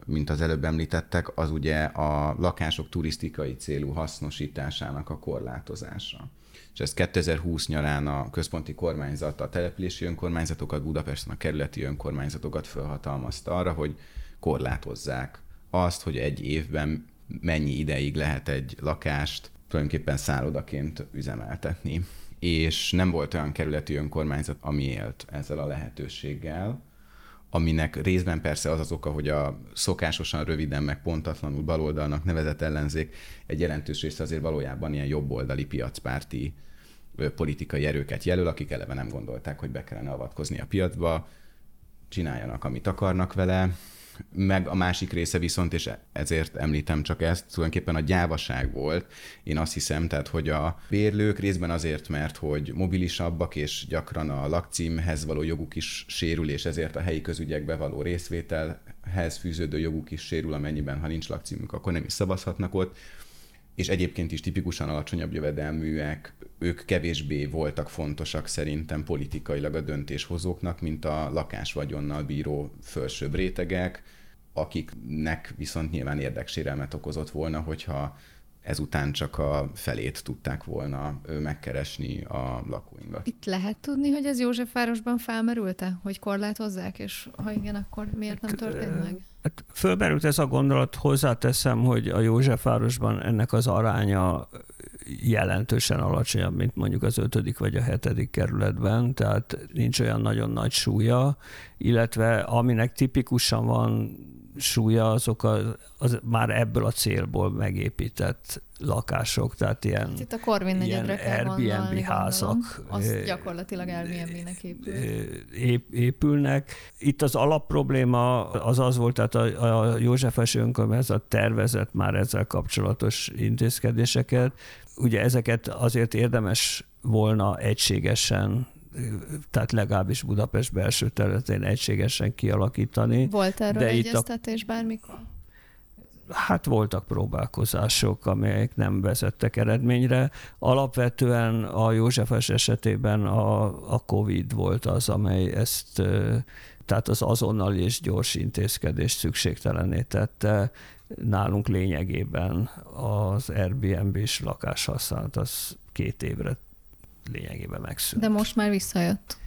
mint az előbb említettek, az ugye a lakások turisztikai célú hasznosításának a korlátozása. És ezt kétezer-húsz nyarán a központi kormányzat, a települési önkormányzatokat, Budapesten a kerületi önkormányzatokat felhatalmazta arra, hogy korlátozzák azt, hogy egy évben mennyi ideig lehet egy lakást tulajdonképpen szállodaként üzemeltetni. És nem volt olyan kerületi önkormányzat, ami élt ezzel a lehetőséggel, aminek részben persze az az oka, hogy a szokásosan röviden, meg pontatlanul baloldalnak nevezett ellenzék egy jelentős része azért valójában ilyen jobboldali piacpárti politikai erőket jelöl, akik eleve nem gondolták, hogy be kellene avatkozni a piacba, csináljanak, amit akarnak vele, meg a másik része viszont, és ezért említem csak ezt, tulajdonképpen a gyávaság volt, én azt hiszem, tehát hogy a bérlők részben azért, mert hogy mobilisabbak, és gyakran a lakcímhez való joguk is sérül, és ezért a helyi közügyekbe való részvételhez fűződő joguk is sérül, amennyiben, ha nincs lakcímük, akkor nem is szavazhatnak ott, és egyébként is tipikusan alacsonyabb jövedelműek, ők kevésbé voltak fontosak szerintem politikailag a döntéshozóknak, mint a lakásvagyonnal bíró felsőbb rétegek, akiknek viszont nyilván érdeksérelmet okozott volna, hogyha ezután csak a felét tudták volna megkeresni a lakóinkat. Itt lehet tudni, hogy ez Józsefvárosban felmerült-e, hogy korlátozzák, és ha igen, akkor miért nem történt meg? Hát fölmerült ez a gondolat, hozzáteszem, hogy a Józsefvárosban ennek az aránya jelentősen alacsonyabb, mint mondjuk az ötödik vagy a hetedik kerületben, tehát nincs olyan nagyon nagy súlya, illetve aminek tipikusan van súlya, azok a, az már ebből a célból megépített lakások, tehát ilyen, itt a Korvin negyedre kell Airbnb gondolni, házak. Azt gyakorlatilag Airbnb-nek épül. épülnek. Itt az alapprobléma az az volt, tehát a, a Józsefes önkormányzat tervezett már ezzel kapcsolatos intézkedéseket. Ugye ezeket azért érdemes volna egységesen, tehát legalábbis Budapest belső területén egységesen kialakítani. Volt erről egyeztetés a... bármikor? Hát voltak próbálkozások, amelyek nem vezettek eredményre. Alapvetően a Józsefes esetében a, a Covid volt az, amely ezt, tehát az azonnali és gyors intézkedést szükségtelenné tette. Nálunk lényegében az Airbnb-s lakáshasználat az két évre lényegében megszűnt. De most már visszajött.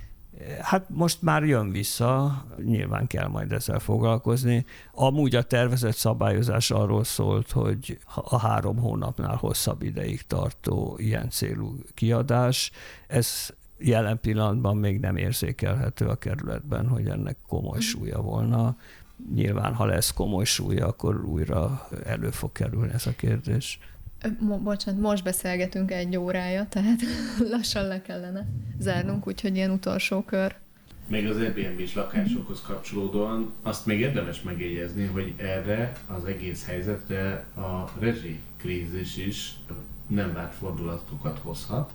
Hát most már jön vissza, nyilván kell majd ezzel foglalkozni. Amúgy a tervezett szabályozás arról szólt, hogy a három hónapnál hosszabb ideig tartó ilyen célú kiadás, ez jelen pillanatban még nem érzékelhető a kerületben, hogy ennek komoly súlya volna. Nyilván, ha lesz komoly súlya, akkor újra elő fog kerülni ez a kérdés. Bocsánat, most beszélgetünk egy órája, tehát lassan le kellene zárnunk, úgyhogy ilyen utolsó kör. Még az Airbnb-s lakásokhoz kapcsolódóan azt még érdemes megjegyezni, hogy erre az egész helyzetre a rezsikrízis is nem várt fordulatokat hozhat,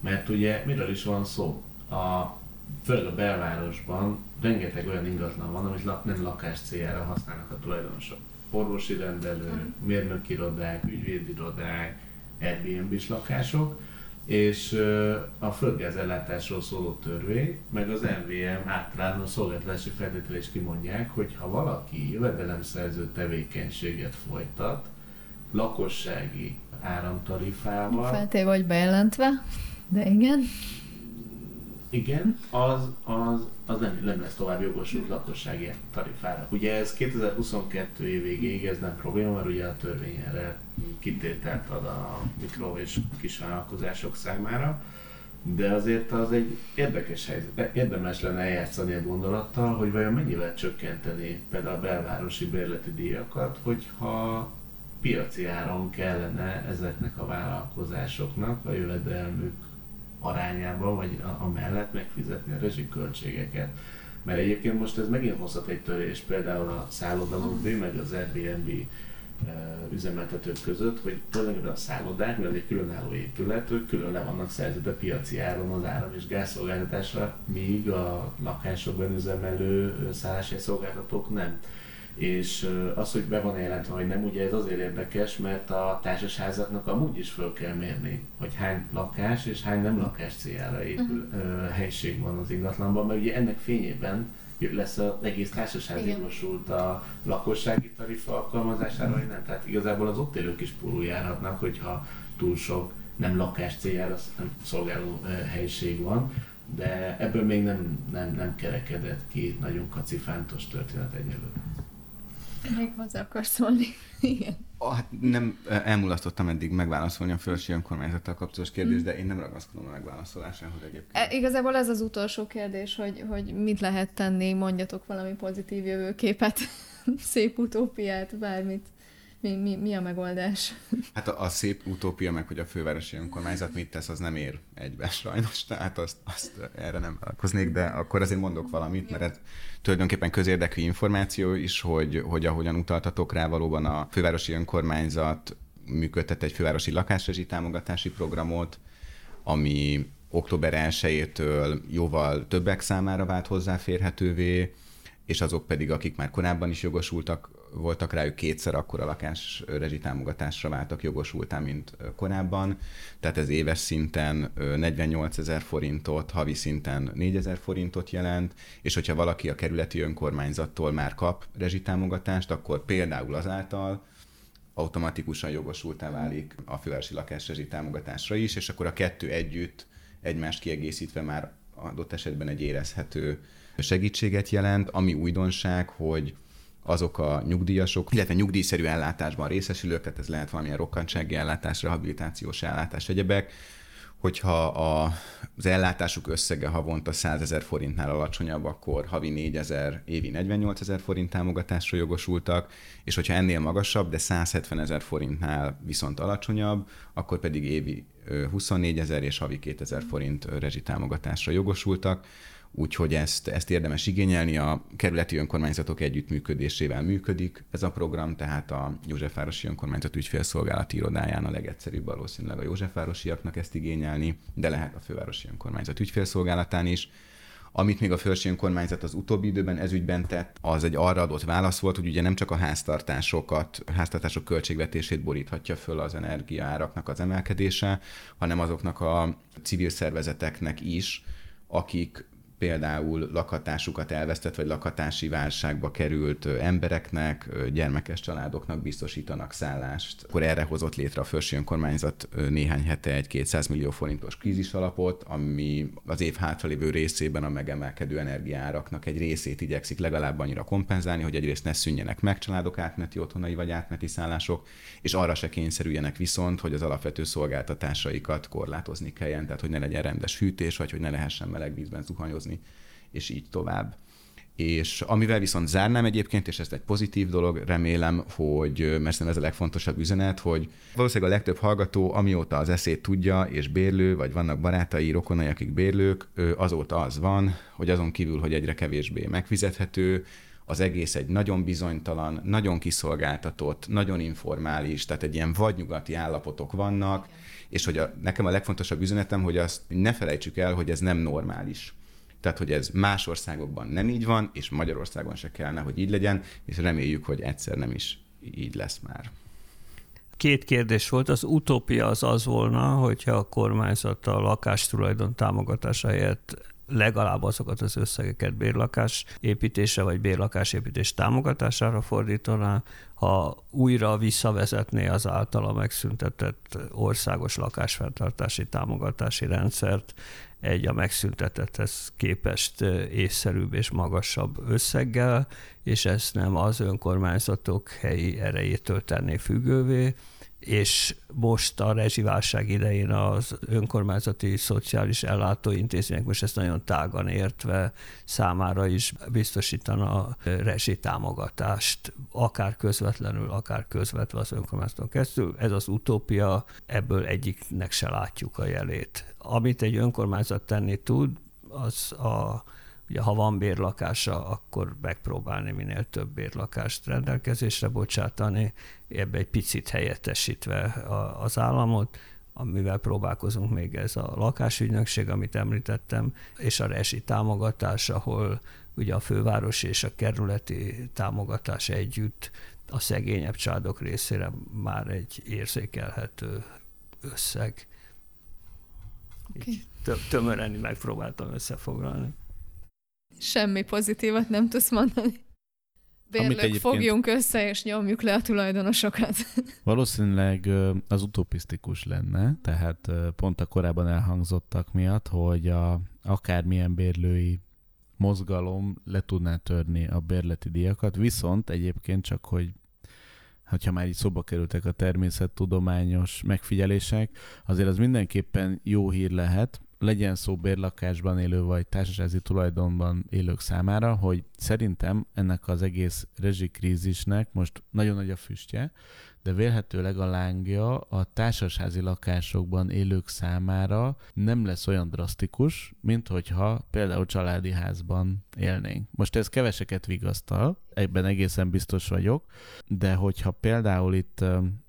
mert ugye miről is van szó? A, főleg a belvárosban rengeteg olyan ingatlan van, amit nem lakás céljára használnak a tulajdonosok. Orvosi rendelő, mérnöki irodák, ügyvédirodák, Airbnb-s lakások, és a földgázellátásról szóló törvény, meg az em vé em általános szolgáltatási feltétele is kimondják, hogy ha valaki jövedelemszerző tevékenységet folytat, lakossági áramtarifával... Feltéve vagy bejelentve, de igen. Igen, az, az, az nem, nem lesz tovább jogosult lakossági tarifára. Ugye ez kétezer-huszonkettő év végéig, ez nem probléma, mert ugye a törvény erre kitételt ad a mikro- és kisvállalkozások számára, de azért az egy érdekes helyzet. Érdemes lenne eljátszani a gondolattal, hogy vajon mennyivel csökkenteni például a belvárosi bérleti díjakat, hogyha piaci áron kellene ezeknek a vállalkozásoknak a jövedelmük arányában, vagy amellett megfizetni a rezsiköltségeket. Mert egyébként most ez megint hozhat egy törést például a szállodalomban, meg az Airbnb üzemeltetők között, hogy tulajdonképpen a szállodák, mert egy különálló épület, ők külön le vannak szerződve piaci áron az áram és gázszolgáltatásra, míg a lakásokban üzemelő szálláshelyszolgáltatók nem. És az, hogy be van jelentve, vagy nem, ugye ez azért érdekes, mert a társasházaknak amúgy is föl kell mérni, hogy hány lakás és hány nem lakás céljára épül uh-huh. helység van az ingatlanban, mert ugye ennek fényében lesz az egész társaság jogosult a lakossági tarifa alkalmazására, vagy nem. Tehát igazából az ott élők is pólul járhatnak, hogyha túl sok nem lakás céljára nem szolgáló helység van, de ebből még nem, nem, nem kerekedett ki nagyon kacifántos történet egyelőre. Még hozzá akarsz szólni? Igen. Oh, hát nem elmulasztottam eddig megválaszolni a fővárosi önkormányzattal kapcsolatos kérdést, mm. de én nem ragaszkodom a megválaszolásához egyébként. E, igazából ez az utolsó kérdés, hogy, hogy mit lehet tenni, mondjatok valami pozitív jövőképet, szép utópiát, bármit. mi, mi, mi a megoldás? Hát a, a szép utópia meg, hogy a fővárosi önkormányzat mit tesz, az nem ér egybe sajnos, tehát azt, azt erre nem vállalkoznék, de akkor azért mondok valamit, mert ez tulajdonképpen közérdekű információ is, hogy, hogy ahogyan utaltatok rá, valóban a fővárosi önkormányzat működtet egy fővárosi lakásrezsi támogatási programot, ami október elsejétől jóval többek számára vált hozzáférhetővé, és azok pedig, akik már korábban is jogosultak voltak rájuk, kétszer akkora lakásrezsi támogatásra váltak jogosultá, mint korábban. Tehát ez éves szinten negyvennyolcezer forintot, havi szinten négyezer forintot jelent, és hogyha valaki a kerületi önkormányzattól már kap rezsi támogatást, akkor például azáltal automatikusan jogosultá válik a fővárosi lakásrezsi támogatásra is, és akkor a kettő együtt, egymást kiegészítve már adott esetben egy érezhető segítséget jelent, ami újdonság, hogy azok a nyugdíjasok, illetve nyugdíjszerű ellátásban részesülők, tehát ez lehet valamilyen rokkantsági ellátás, rehabilitációs ellátás, egyebek, hogyha a, az ellátásuk összege havonta százezer forintnál alacsonyabb, akkor havi négyezer, évi negyvennyolcezer forint támogatásra jogosultak, és hogyha ennél magasabb, de százhetvenezer forintnál viszont alacsonyabb, akkor pedig évi huszonnégyezer és havi kétezer forint rezsitámogatásra jogosultak. Úgyhogy ezt, ezt érdemes igényelni, a kerületi önkormányzatok együttműködésével működik ez a program, tehát a Józsefvárosi Önkormányzat ügyfélszolgálati irodáján a legegyszerűbb valószínűleg a józsefvárosiaknak ezt igényelni, de lehet a fővárosi önkormányzat ügyfélszolgálatán is. Amit még a fővárosi önkormányzat az utóbbi időben ezügyben tett, az egy arra adott válasz volt, hogy ugye nem csak a háztartásokat, a háztartások költségvetését boríthatja föl az energiaáraknak az emelkedése, hanem azoknak a civil szervezeteknek is, akik például lakhatásukat elvesztett, vagy lakhatási válságba került embereknek, gyermekes családoknak biztosítanak szállást. Akkor erre hozott létre a fővárosi önkormányzat néhány hete egy kétszáz millió forintos krízisalapot, ami az év hátralévő részében a megemelkedő energiaáraknak egy részét igyekszik legalább annyira kompenzálni, hogy egyrészt ne szűnjenek meg családok átmeneti otthonai vagy átmeneti szállások, és arra se kényszerüljenek viszont, hogy az alapvető szolgáltatásaikat korlátozni kelljen, tehát hogy ne legyen rendes hűtés, vagy hogy ne lehessen meleg vízben zuhanyozni, és így tovább. És amivel viszont zárnám egyébként, és ez egy pozitív dolog, remélem, hogy, mert szerintem ez a legfontosabb üzenet, hogy valószínűleg a legtöbb hallgató, amióta az eszét tudja, és bérlő, vagy vannak barátai, rokonai, akik bérlők, azóta az van, hogy azon kívül, hogy egyre kevésbé megfizethető, az egész egy nagyon bizonytalan, nagyon kiszolgáltatott, nagyon informális, tehát egy ilyen vadnyugati állapotok vannak, és hogy a, nekem a legfontosabb üzenetem, hogy azt ne felejtsük el, hogy ez nem normális. Tehát, hogy ez más országokban nem így van, és Magyarországon se kellene, hogy így legyen, és reméljük, hogy egyszer nem is így lesz már. Két kérdés volt. Az utópia az az volna, hogyha a kormányzat a lakástulajdon támogatása helyett legalább azokat az összegeket bérlakás építése vagy bérlakás építés támogatására fordítaná, ha újra visszavezetné az általa megszüntetett országos lakásfenntartási támogatási rendszert egy a megszüntetethez képest észszerűbb és magasabb összeggel, és ezt nem az önkormányzatok helyi erejétől tenné függővé, és most a rezsiválság idején az önkormányzati szociális ellátóintézmények, most ezt nagyon tágan értve, számára is biztosítana a rezsitámogatást, akár közvetlenül, akár közvetve az önkormányzaton keresztül. Ez az utópia, ebből egyiknek se látjuk a jelét. Amit egy önkormányzat tenni tud, az a Ugye, ha van bérlakása, akkor megpróbálni minél több bérlakást rendelkezésre bocsátani, ebbe egy picit helyettesítve az államot, amivel próbálkozunk még ez a lakásügynökség, amit említettem, és a rezsi támogatás, ahol ugye a főváros és a kerületi támogatás együtt a szegényebb családok részére már egy érzékelhető összeg. Okay. Tömören megpróbáltam összefoglalni. Semmi pozitívat nem tudsz mondani. Bérlők, fogjunk össze, és nyomjuk le a tulajdonosokat. Valószínűleg az utopisztikus lenne, tehát pont a korábban elhangzottak miatt, hogy a, akármilyen bérlői mozgalom le tudná törni a bérleti díjakat, viszont egyébként csak, hogy hogyha már így szóba kerültek a természettudományos megfigyelések, azért az mindenképpen jó hír lehet, legyen szó bérlakásban élő vagy társasági tulajdonban élők számára, hogy szerintem ennek az egész rezsikrízisnek most nagyon nagy a füstje, de vélhetőleg a lángja a társasházi lakásokban élők számára nem lesz olyan drasztikus, mint hogyha például családi házban élnénk. Most ez keveseket vigasztal, ebben egészen biztos vagyok, de hogyha például itt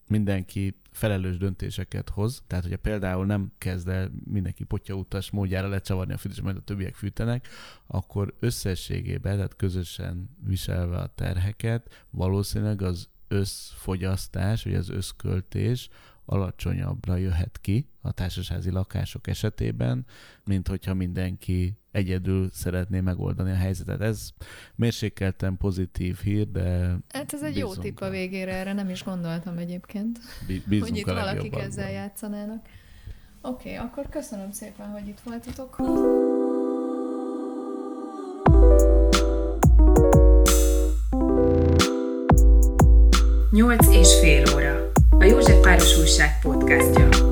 mindenki felelős döntéseket hoz, tehát hogyha például nem kezd el mindenki potyautas módjára lecsavarni a fűtést, majd a többiek fűtenek, akkor összességében, tehát közösen viselve a terheket, valószínűleg az összfogyasztás, vagy az összköltés alacsonyabbra jöhet ki a társasházi lakások esetében, mint hogyha mindenki egyedül szeretné megoldani a helyzetet. Ez mérsékelten pozitív hír, de... Hát ez egy jó tipp a végére, erre nem is gondoltam egyébként, hogy itt valakik ezzel játszanának. Oké, okay, akkor köszönöm szépen, hogy itt voltatok. nyolc és fél óra. A József Páros Újság podcastja.